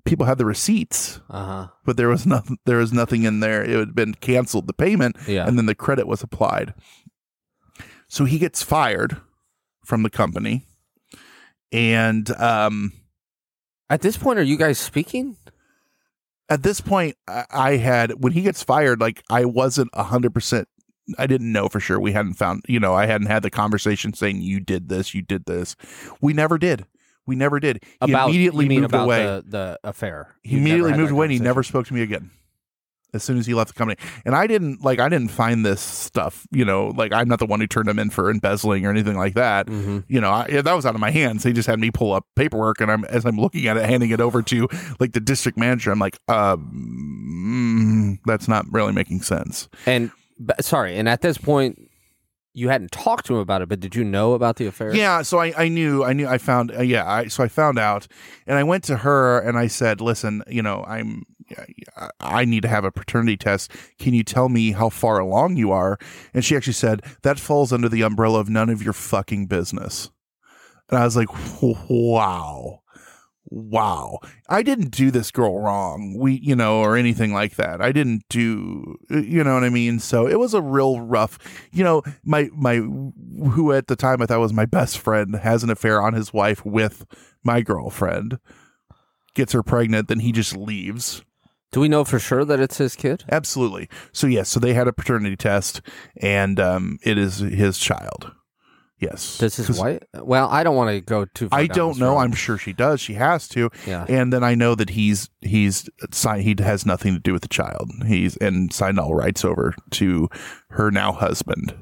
people had the receipts, but there was nothing in there. It had been canceled, the payment, and then the credit was applied. So he gets fired from the company. And at this point, are you guys speaking? At this point, I had, when he gets fired, like I wasn't 100%. I didn't know for sure. We hadn't found, you know, I hadn't had the conversation saying you did this. We never did. He immediately moved away. The affair. He immediately moved away and he never spoke to me again as soon as he left the company. And I didn't find this stuff, you know, like I'm not the one who turned him in for embezzling or anything like that. Mm-hmm. You know, that was out of my hands. They just had me pull up paperwork and as I'm looking at it, handing it over to like the district manager, I'm like, that's not really making sense. And at this point, you hadn't talked to him about it, but did you know about the affair? Yeah, so I found out, and I went to her and I said, listen, you know, I need to have a paternity test. Can you tell me how far along you are? And she actually said, that falls under the umbrella of none of your fucking business. And I was like, wow. I didn't do this girl wrong. Or anything like that. I didn't do, you know what I mean? So it was a real rough, you know, my who at the time I thought was my best friend has an affair on his wife with my girlfriend, gets her pregnant. Then he just leaves. Do we know for sure that it's his kid? Absolutely. So yes. Yeah, so they had a paternity test and it is his child. Yes. Does his wife? Well, I don't want to go too far. I don't know. Road. I'm sure she does. She has to. Yeah. And then I know that he's signed. He has nothing to do with the child. He's signed all rights over to her now husband.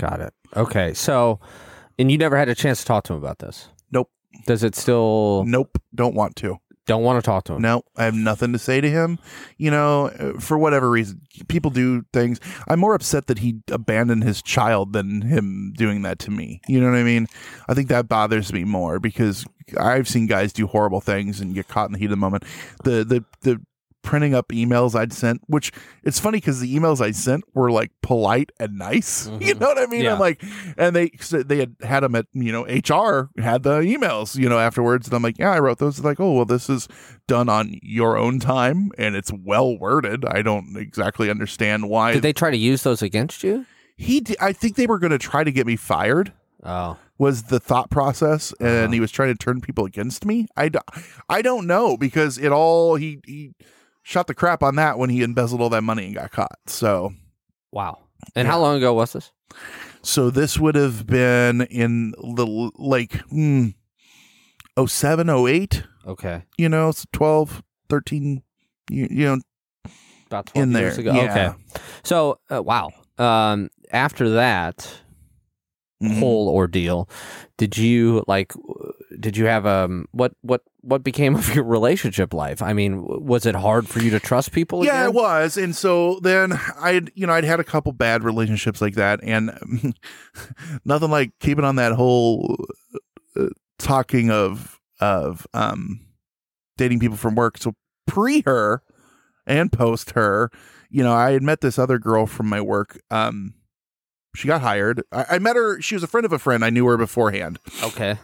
Got it. Okay. So, and you never had a chance to talk to him about this? Nope. Does it still? Nope. Don't want to. Don't want to talk to him. No, I have nothing to say to him. You know, for whatever reason, people do things. I'm more upset that he abandoned his child than him doing that to me. You know what I mean? I think that bothers me more because I've seen guys do horrible things and get caught in the heat of the moment. The printing up emails I'd sent, which it's funny because the emails I sent were like polite and nice. Mm-hmm. You know what I mean? Yeah. I'm like, and they had them at, you know, HR had the emails, you know, afterwards. And I'm like, yeah, I wrote those. It's like, oh, well, this is done on your own time and it's well worded. I don't exactly understand why. Did they try to use those against you? I think they were going to try to get me fired. Oh. Was the thought process, and he was trying to turn people against me. I don't know because it all, he shot the crap on that when he embezzled all that money and got caught. So, wow. And how long ago was this? So this would have been in the like 07, 08. Okay. You know, it's 12, 13, you know. About 12 years ago. Yeah. Okay. So, wow. After that whole ordeal, did you have what became of your relationship life? I mean, was it hard for you to trust people? Yeah, again? It was. And so then I'd had a couple bad relationships like that, and nothing like keeping on that whole talking of dating people from work. So pre her and post her, you know, I had met this other girl from my work. She got hired. I met her. She was a friend of a friend. I knew her beforehand. Okay.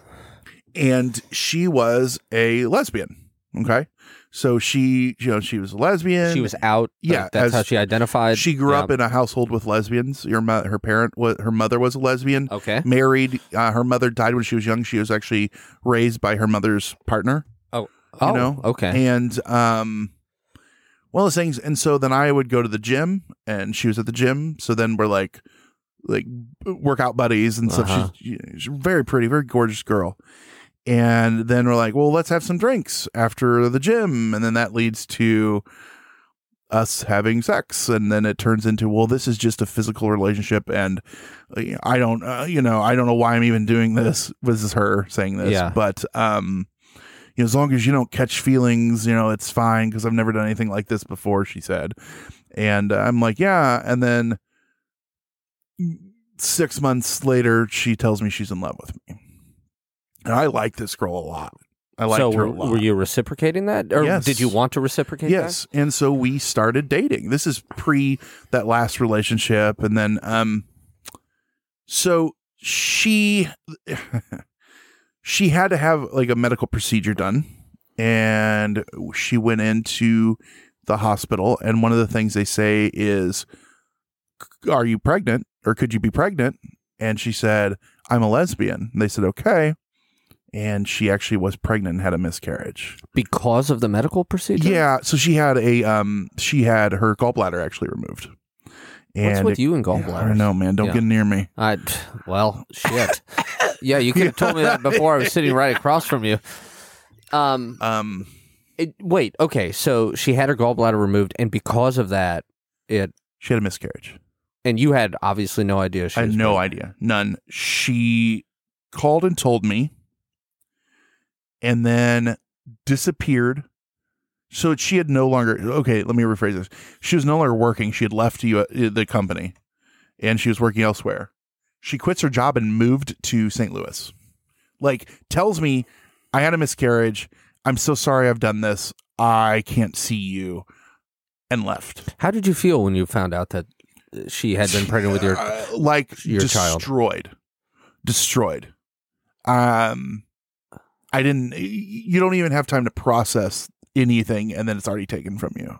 And she was a lesbian. Okay. So she, you know, she was a lesbian. She was out. Yeah. That's how she identified. She grew up in a household with lesbians. Her mother was a lesbian. Okay. Married. Her mother died when she was young. She was actually raised by her mother's partner. Oh, okay. And, one of those things. And so then I would go to the gym and she was at the gym. So then we're like workout buddies and stuff. She's very pretty, very gorgeous girl. And then we're like, well, let's have some drinks after the gym. And then that leads to us having sex, and then it turns into, well, this is just a physical relationship, and I don't know why I'm even doing this. This is her saying this, yeah. But you know, as long as you don't catch feelings, you know, it's fine because I've never done anything like this before, she said. And I'm like, yeah. And then 6 months later, she tells me she's in love with me, and I like this girl a lot. I liked her a lot. Were you reciprocating that? Or yes. Did you want to reciprocate yes. that? Yes. And so we started dating. This is pre that last relationship. And then, so she had to have like a medical procedure done, and she went into the hospital. And one of the things they say is, are you pregnant, or could you be pregnant? And she said, I'm a lesbian. And they said, okay. And she actually was pregnant and had a miscarriage because of the medical procedure. Yeah, so she had a she had her gallbladder actually removed. And what's with you and gallbladder? I don't know, man. Don't get near me. Well, shit. Yeah, you could have told me that before. I was sitting right across from you. Wait. Okay, so she had her gallbladder removed, and because of that, she had a miscarriage. And you had obviously no idea. I had no idea. None. She called and told me. And then disappeared. So she had no longer. Okay, let me rephrase this. She was no longer working. She had left the company, and she was working elsewhere. She quits her job and moved to St. Louis. Like, tells me, I had a miscarriage. I'm so sorry I've done this. I can't see you. And left. How did you feel when you found out that she had been pregnant with your child? Destroyed. You don't even have time to process anything, and then it's already taken from you.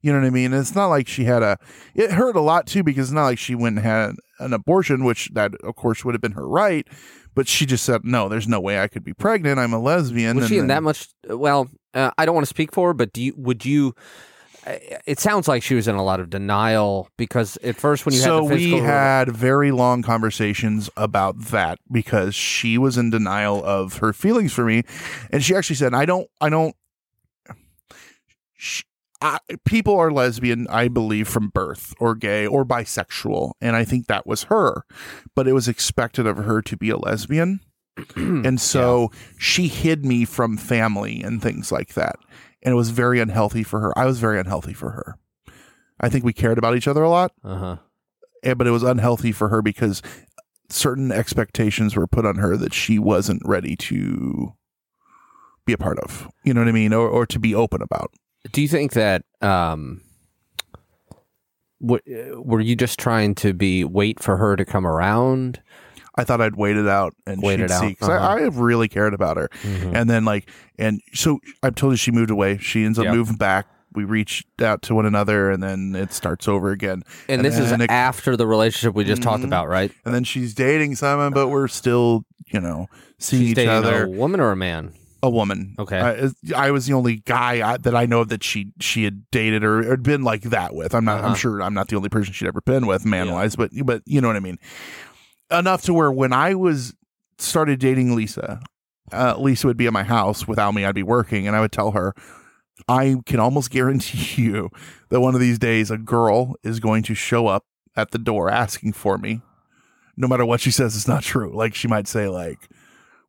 You know what I mean? It's not like she had it hurt a lot too, because it's not like she went and had an abortion, which that of course would have been her right. But she just said, no, there's no way I could be pregnant. I'm a lesbian. Was she in that much? Well, I don't want to speak for her, but it sounds like she was in a lot of denial, because at first when you had the physical... So we had very long conversations about that, because she was in denial of her feelings for me. And she actually said, people are lesbian, I believe, from birth, or gay, or bisexual. And I think that was her, but it was expected of her to be a lesbian. And so she hid me from family and things like that. And it was very unhealthy for her. I was very unhealthy for her. I think we cared about each other a lot. Uh-huh. But it was unhealthy for her, because certain expectations were put on her that she wasn't ready to be a part of. You know what I mean? Or to be open about. Do you think that were you just trying to wait for her to come around? I thought I'd wait it out and she'd see, because I really cared about her. Mm-hmm. And then so I told you she moved away. She ends up moving back. We reached out to one another, and then it starts over again. And this is after the relationship we just talked about, right? And then she's dating Simon, but we're still, you know, seeing each other. A woman or a man? A woman. Okay. I was the only guy that I know of that she had dated or been like that with. I'm not. Uh-huh. I'm sure I'm not the only person she'd ever been with, man-wise, but you know what I mean. Enough to where when I started dating Lisa, Lisa would be at my house without me. I'd be working, and I would tell her, I can almost guarantee you that one of these days a girl is going to show up at the door asking for me. No matter what she says, it's not true. Like, she might say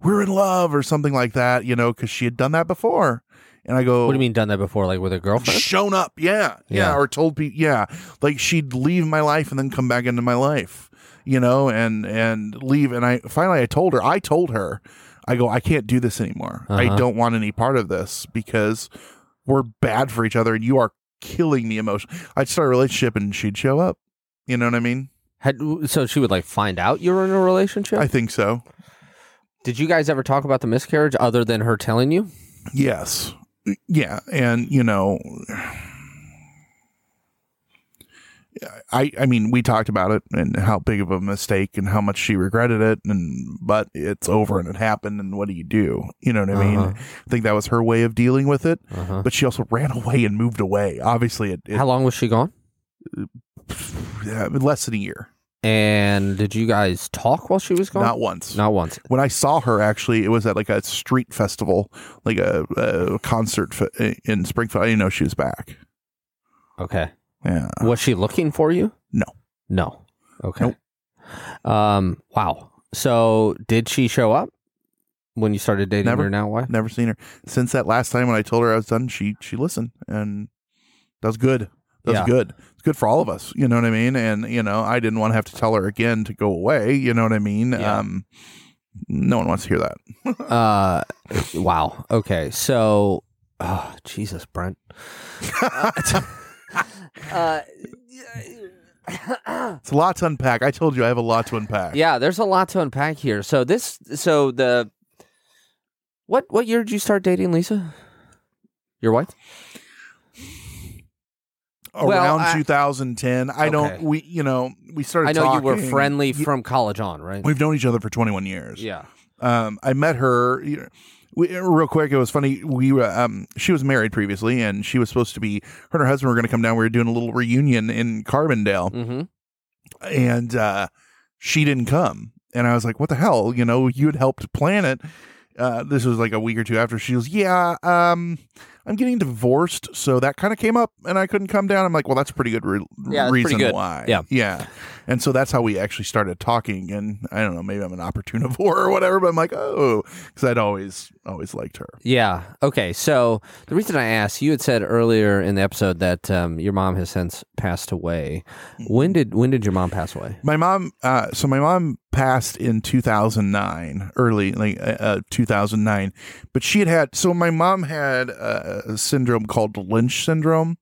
we're in love or something like that, you know, because she had done that before. And I go, what do you mean done that before? Like, with a girlfriend? Shown up. Yeah. Or told people. Yeah. Like, she'd leave my life and then come back into my life. You know, and leave. And I told her, I go, I can't do this anymore. Uh-huh. I don't want any part of this, because we're bad for each other, and you are killing me emotionally. I'd start a relationship and she'd show up. You know what I mean? So she would find out you were in a relationship? I think so. Did you guys ever talk about the miscarriage other than her telling you? Yes. Yeah. And, you know, I mean, we talked about it and how big of a mistake and how much she regretted it, but it's over and it happened, and what do you do? You know what I mean? I think that was her way of dealing with it, but she also ran away and moved away. Obviously, how long was she gone? Less than a year. And did you guys talk while she was gone? Not once. When I saw her, actually, it was at a street festival, like a concert in Springfield. I didn't know she was back. Okay. Yeah. Was she looking for you? No. No. Okay. Nope. Wow. So did she show up when you started dating her now? Why? Never seen her. Since that last time when I told her I was done, she listened, and that was good. That was good. It's good for all of us. You know what I mean? And, you know, I didn't want to have to tell her again to go away. You know what I mean? Yeah. No one wants to hear that. Wow. Okay. So, Jesus, Brent. It's a lot to unpack. I told you I have a lot to unpack. Yeah, there's a lot to unpack here. So this, what year did you start dating Lisa? Your wife? Around 2010. We started talking. I know you were friendly from college on, right? We've known each other for 21 years. Yeah. I met her, real quick, it was funny. She was married previously, and she was supposed to be, her and her husband were going to come down. We were doing a little reunion in Carbondale, mm-hmm. and she didn't come. And I was like, what the hell? You know, you had helped plan it. This was like a week or two after. She goes, I'm getting divorced, so that kind of came up, and I couldn't come down. I'm like, well, that's a pretty good reason pretty good. Why. Yeah. Yeah. And so that's how we actually started talking, and I don't know, maybe I'm an opportunivore or whatever, but I'm like, because I'd always liked her. Yeah. Okay, so the reason I asked, you had said earlier in the episode that your mom has since passed away. When did your mom pass away? My mom, my mom passed in 2009, early, 2009, but she had, so my mom had a syndrome called Lynch syndrome,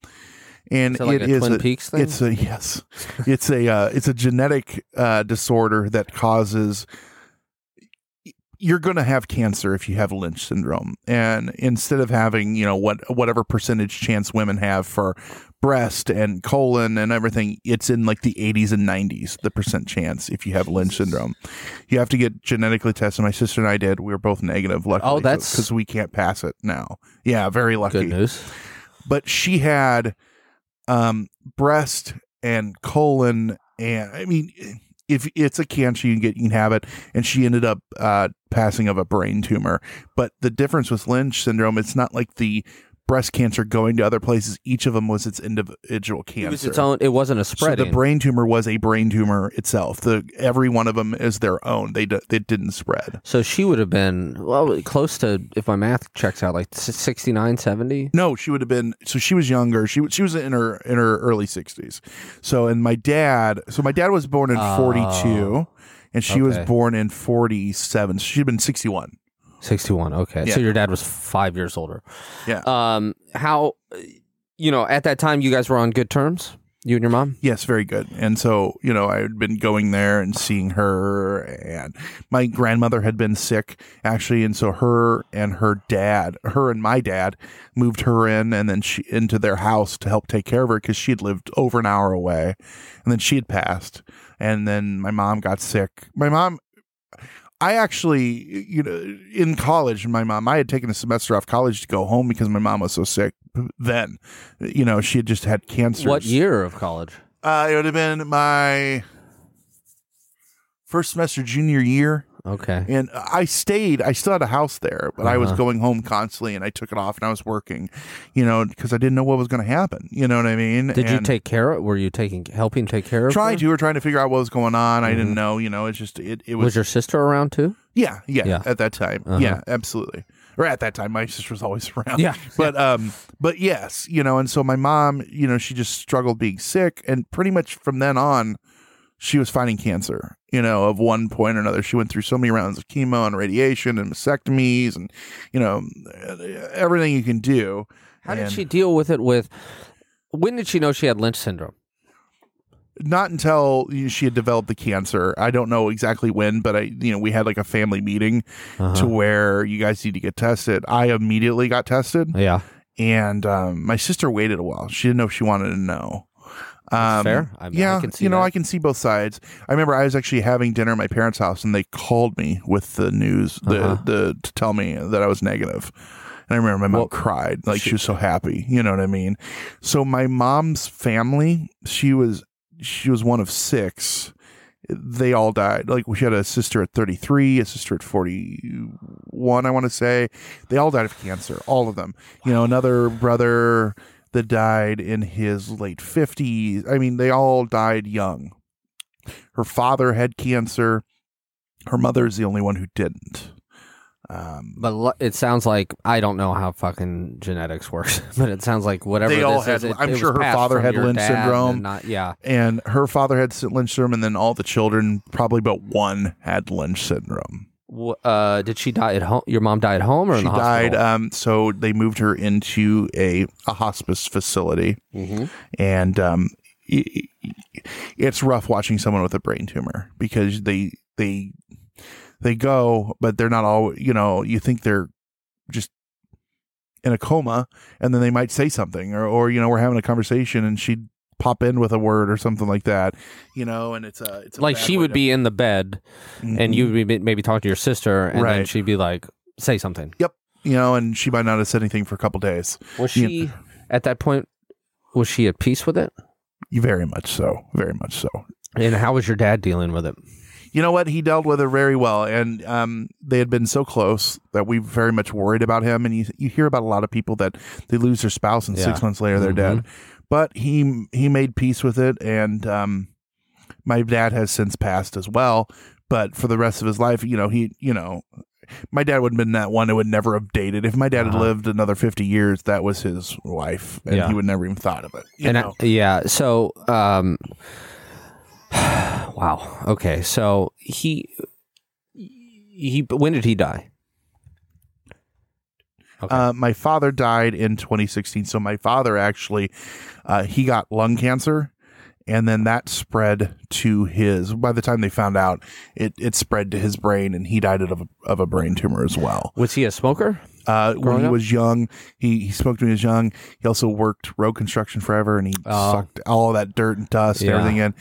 and Twin Peaks thing? It's a genetic disorder that causes, you're going to have cancer if you have Lynch syndrome. And instead of having, whatever percentage chance women have for breast and colon and everything, it's in like the 80s and 90s, the percent chance if you have Lynch syndrome. You have to get genetically tested. My sister and I did. We were both negative, luckily. Oh, that's because we can't pass it now. Yeah, very lucky. Good news. But she had breast and colon, and I mean, if it's a cancer, you can have it, and she ended up passing of a brain tumor. But the difference with Lynch syndrome, it's not like the breast cancer going to other places. Each of them was its individual cancer. It was its own. It wasn't a spreading. So the brain tumor was a brain tumor itself. Every one of them is their own. They didn't spread. So she would have been close to, if my math checks out, like 69, 70. No, she would have been. So she was younger. She was in her early 60s. So my dad was born in 42, and she was born in 47. So she'd been 61. 61. Okay. Yeah. So your dad was 5 years older. Yeah. How, at that time you guys were on good terms, you and your mom? Yes, very good. And so, I had been going there and seeing her, and my grandmother had been sick actually. And so her and my dad moved her in, and then she into their house to help take care of her, 'cause she'd lived over an hour away, and then she had passed. And then my mom got sick. I actually, in college, I had taken a semester off college to go home because my mom was so sick then. She had just had cancer. What year of college? It would have been my first semester, junior year. Okay. And I stayed. I still had a house there, but I was going home constantly, and I took it off, and I was working, because I didn't know what was going to happen. You know what I mean? Were you trying to figure out what was going on. Mm-hmm. I didn't know, it's just, it was. Was your sister around too? Yeah. At that time. Uh-huh. Yeah, absolutely. Or at that time, my sister was always around. Yeah. But yes, and so my mom, she just struggled being sick, and pretty much from then on, she was fighting cancer, of one point or another. She went through so many rounds of chemo and radiation and mastectomies and, everything you can do. How did she deal with it? When did she know she had Lynch syndrome? Not until she had developed the cancer. I don't know exactly when, but we had like a family meeting to where you guys need to get tested. I immediately got tested. Yeah. And my sister waited a while. She didn't know if she wanted to know. Fair. I mean, yeah, I can see that. I can see both sides. I remember I was actually having dinner at my parents' house, and they called me with the news to tell me that I was negative. And I remember my mom cried, like she was so happy. You know what I mean? So my mom's family, she was one of six. They all died. Like, she had a sister at 33, a sister at 41, I want to say. They all died of cancer, all of them. Another brother. that died in his late 50s. I mean, they all died young. Her father had cancer. Her mother is the only one who didn't. But it sounds like, I don't know how fucking genetics works, but it sounds like whatever they all this had, is, it, I'm it sure her father had Lynch syndrome, and her father had Lynch syndrome, and then all the children, probably but one, had Lynch syndrome. Did she die at home? Your mom died at home, or she in the hospital? Died. So they moved her into a hospice facility, mm-hmm. and it's rough watching someone with a brain tumor because they go, but they're not all, you know, you think they're just in a coma, and then they might say something or, you know, we're having a conversation and she'd pop in with a word or something like that, you know, and it's a like she would be in the bed mm-hmm. and you would be maybe talk to your sister and right. then she'd be like, say something. Yep. You know, and she might not have said anything for a couple days. Was she, at that point, was she at peace with it? Very much so. Very much so. And how was your dad dealing with it? You know what? He dealt with it very well, and they had been so close that we very much worried about him. And you hear about a lot of people that they lose their spouse, and 6 months later they're mm-hmm. dead. But he made peace with it, and my dad has since passed as well. But for the rest of his life, you know, my dad would have been that one who would never have dated. If my dad had lived another 50 years, that was his wife, and he would never even thought of it. So. Wow. Okay. So he when did he die? Okay. My father died in 2016. So my father actually, he got lung cancer, and then that spread to his, by the time they found out, it spread to his brain, and he died of a brain tumor as well. Was he a smoker? When he was young, he smoked when he was young. He also worked road construction forever, and he sucked all that dirt and dust and everything in.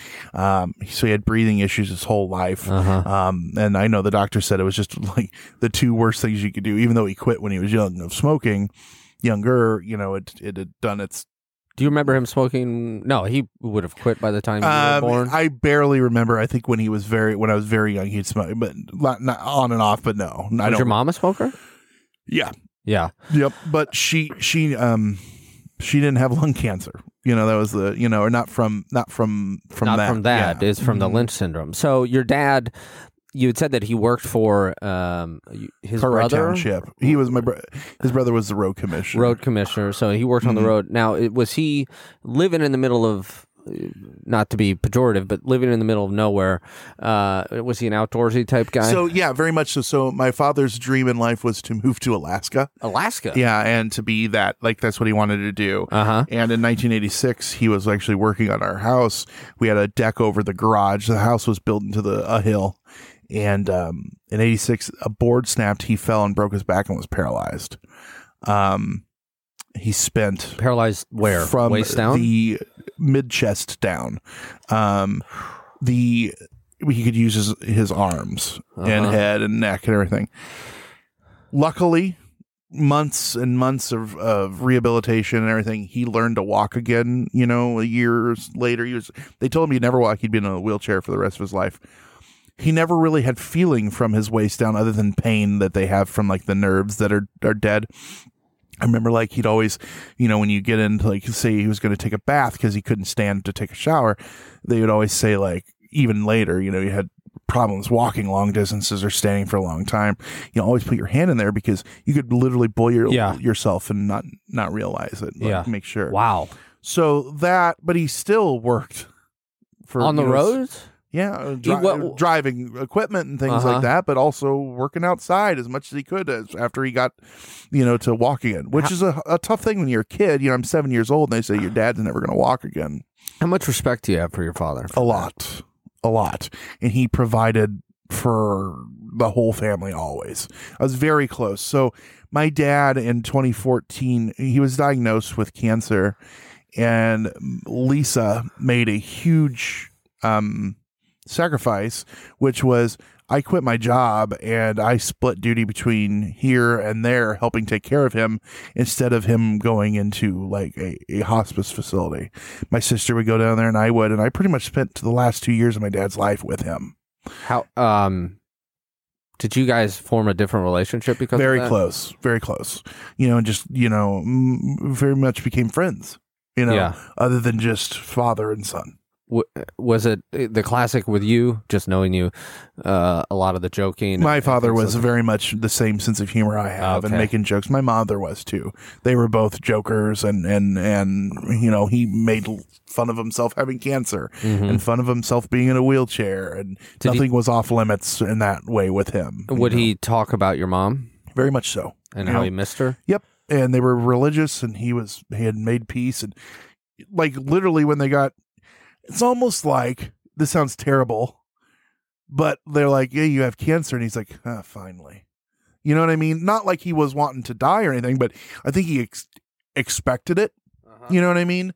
So he had breathing issues his whole life. Uh-huh. And I know the doctor said it was just like the two worst things you could do, even though he quit when he was young of smoking. Younger, you know, it had done its. Do you remember him smoking? No, he would have quit by the time you were born. I barely remember. I think when I was very young, he'd smoke, but not on and off. But no, was your mom a smoker? Yeah. Yeah. Yep. But she didn't have lung cancer. You know, that was the, you know, or not from that. Yeah. It's from the Lynch syndrome. So your dad, you had said that he worked for his Cartwright brother? Township. He was his brother was the road commissioner. So he worked on the road. Now, was he living in the middle of, not to be pejorative, but living in the middle of nowhere, was he an outdoorsy type guy? So yeah, very much so. So my father's dream in life was to move to Alaska. Yeah, and to be that, like, that's what he wanted to do. Uh-huh. And in 1986, he was actually working on our house. We had a deck over the garage. The house was built into a hill. And in 86, a board snapped. He fell and broke his back and was paralyzed. He spent... Paralyzed where? From waist down? The mid-chest down. He could use his arms and head and neck and everything. Luckily, months and months of rehabilitation and everything, he learned to walk again, you know, years later. They told him he'd never walk. He'd be in a wheelchair for the rest of his life. He never really had feeling from his waist down other than pain that they have from, like, the nerves that are dead. I remember, like, he'd always, you know, when you get into, like, say he was going to take a bath because he couldn't stand to take a shower, they would always say, like, even later, you know, you had problems walking long distances or standing for a long time. You know, always put your hand in there because you could literally boil yourself and not realize it. Like, make sure. Wow. So that, but he still worked for on the roads. Yeah, driving equipment and things like that, but also working outside as much as he could after he got, you know, to walk again, which is a tough thing when you're a kid. You know, I'm 7 years old, and they say your dad's never going to walk again. How much respect do you have for your father? A lot. And he provided for the whole family always. I was very close. So my dad in 2014, he was diagnosed with cancer, and Lisa made a huge... sacrifice, which was I quit my job and I split duty between here and there helping take care of him instead of him going into like a hospice facility. My sister would go down there and I would, and I pretty much spent the last 2 years of my dad's life with him. How Did you guys form a different relationship because of that? Very close. You know, just, you know, very much became friends, you know, other than just father and son. Was it the classic with you, just knowing you, a lot of the joking? My father was very much the same sense of humor I have and making jokes. My mother was too. They were both jokers and you know, he made fun of himself having cancer and fun of himself being in a wheelchair and nothing was off limits in that way with him. Would he talk about your mom? Very much so. And how he missed her? Yep. And they were religious and he had made peace and like literally when they got... It's almost like, this sounds terrible, but they're like, yeah, you have cancer. And he's like, ah, finally. You know what I mean? Not like he was wanting to die or anything, but I think he expected it. Uh-huh. You know what I mean?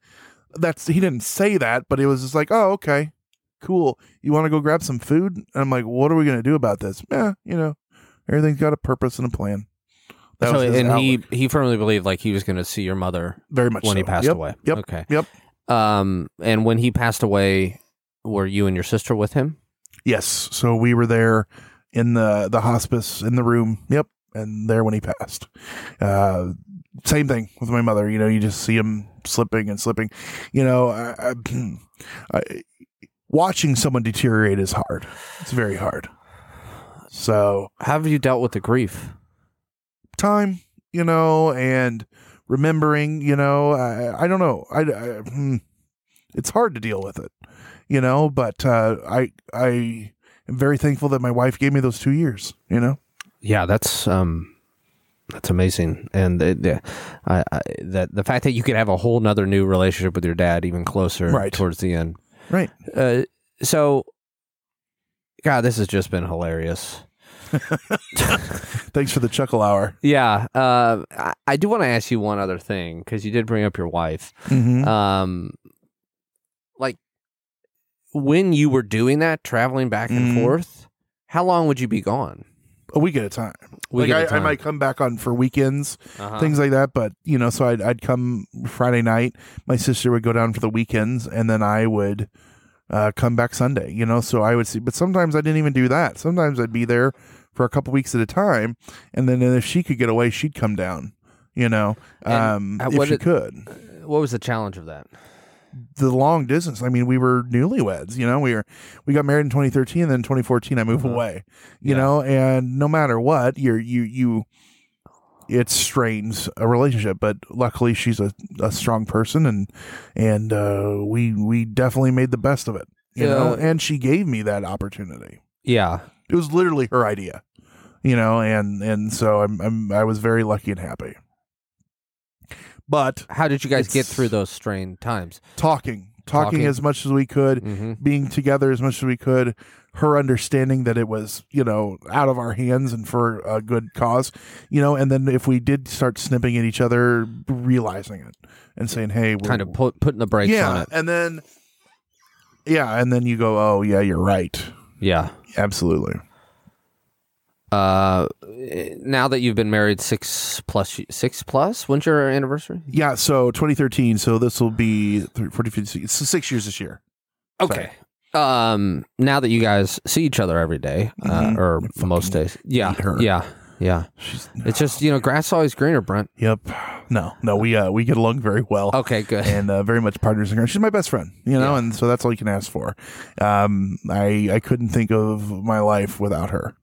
He didn't say that, but it was just like, oh, okay, cool. You want to go grab some food? And I'm like, what are we going to do about this? Yeah, you know, everything's got a purpose and a plan. So, and he firmly believed like he was going to see your mother very much when he passed away. Yep. Okay. Yep. And when he passed away, were you and your sister with him? Yes. So we were there in the hospice in the room. Yep. And there when he passed, same thing with my mother, you know, you just see him slipping, you know, watching someone deteriorate is hard. It's very hard. So how have you dealt with the grief? Time, you know, and remembering, you know, I don't know. I it's hard to deal with it, you know, but I am very thankful that my wife gave me those 2 years, you know? Yeah, that's amazing. And the fact that you could have a whole nother new relationship with your dad, even closer towards the end. Right. So, God, this has just been hilarious. Thanks for the chuckle hour. Yeah. I do want to ask you one other thing because you did bring up your wife. Mm-hmm. Like when you were doing that, traveling back and forth, how long would you be gone? A week at a time. I might come back on for weekends, things like that. But, you know, so I'd come Friday night. My sister would go down for the weekends and then I would come back Sunday, you know, so I would see. But sometimes I didn't even do that. Sometimes I'd be there for a couple weeks at a time, and then if she could get away, she'd come down, you know, if she could. What was the challenge of that? The long distance. I mean, we were newlyweds, you know, we got married in 2013, and then 2014 I moved away, you know, and no matter what, it strains a relationship, but luckily she's a strong person and we definitely made the best of it, you know, and she gave me that opportunity. Yeah. It was literally her idea, you know, and so I was very lucky and happy. But how did you guys get through those strained times? Talking as much as we could, being together as much as we could, her understanding that it was, you know, out of our hands and for a good cause, you know, and then if we did start snipping at each other, realizing it and saying, hey, we're kind of putting the brakes on it. And then you go, oh yeah, you're right. Yeah. Absolutely. Now that you've been married six plus, when's your anniversary? Yeah, so 2013. So this will be 6 years this year. Okay. Sorry. Now that you guys see each other every day, or most days, yeah. It's just, you know, grass is always greener, Brent. Yep. No, we get along very well. Okay, good. And very much partners in crime. She's my best friend, you know, and so that's all you can ask for. I couldn't think of my life without her.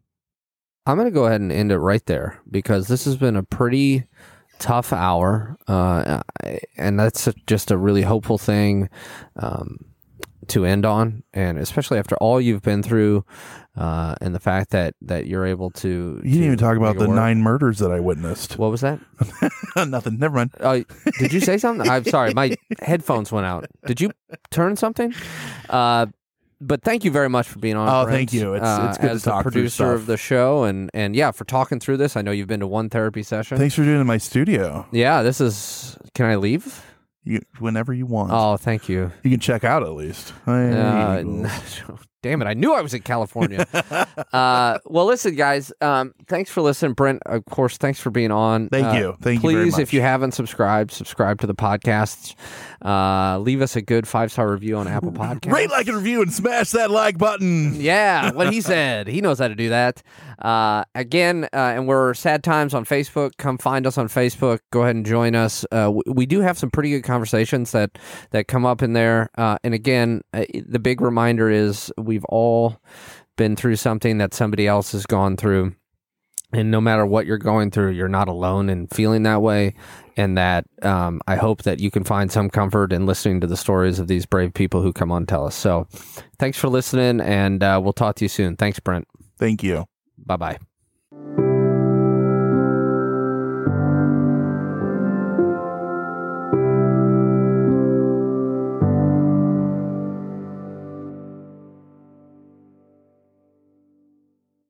I'm going to go ahead and end it right there because this has been a pretty tough hour, and that's just a really hopeful thing to end on, and especially after all you've been through and the fact that you're able to... You didn't even talk about the 9 murders that I witnessed. What was that? Nothing. Never mind. Did you say something? I'm sorry. My headphones went out. Did you turn something? But thank you very much for being on. Oh, Brent. Thank you. It's good to talk to you. As the producer of the show and yeah, for talking through this. I know you've been to one therapy session. Thanks for doing it in my studio. Yeah, this is... Can I leave? Whenever you want. Oh, thank you. You can check out at least. Damn it, I knew I was in California. Well, listen, guys, thanks for listening. Brent, of course, thanks for being on. Thank you. Thank you very much. Please, if you haven't subscribed, subscribe to the podcast. Leave us a good 5-star review on Apple Podcasts. Rate, like, and review, and smash that like button. Yeah, what he said. He knows how to do that. And we're Sad Times on Facebook. Come find us on Facebook. Go ahead and join us. We do have some pretty good conversations that come up in there. And again, the big reminder is... we've all been through something that somebody else has gone through. And no matter what you're going through, you're not alone in feeling that way. And that I hope that you can find some comfort in listening to the stories of these brave people who come on and tell us. So thanks for listening, and we'll talk to you soon. Thanks, Brent. Thank you. Bye-bye.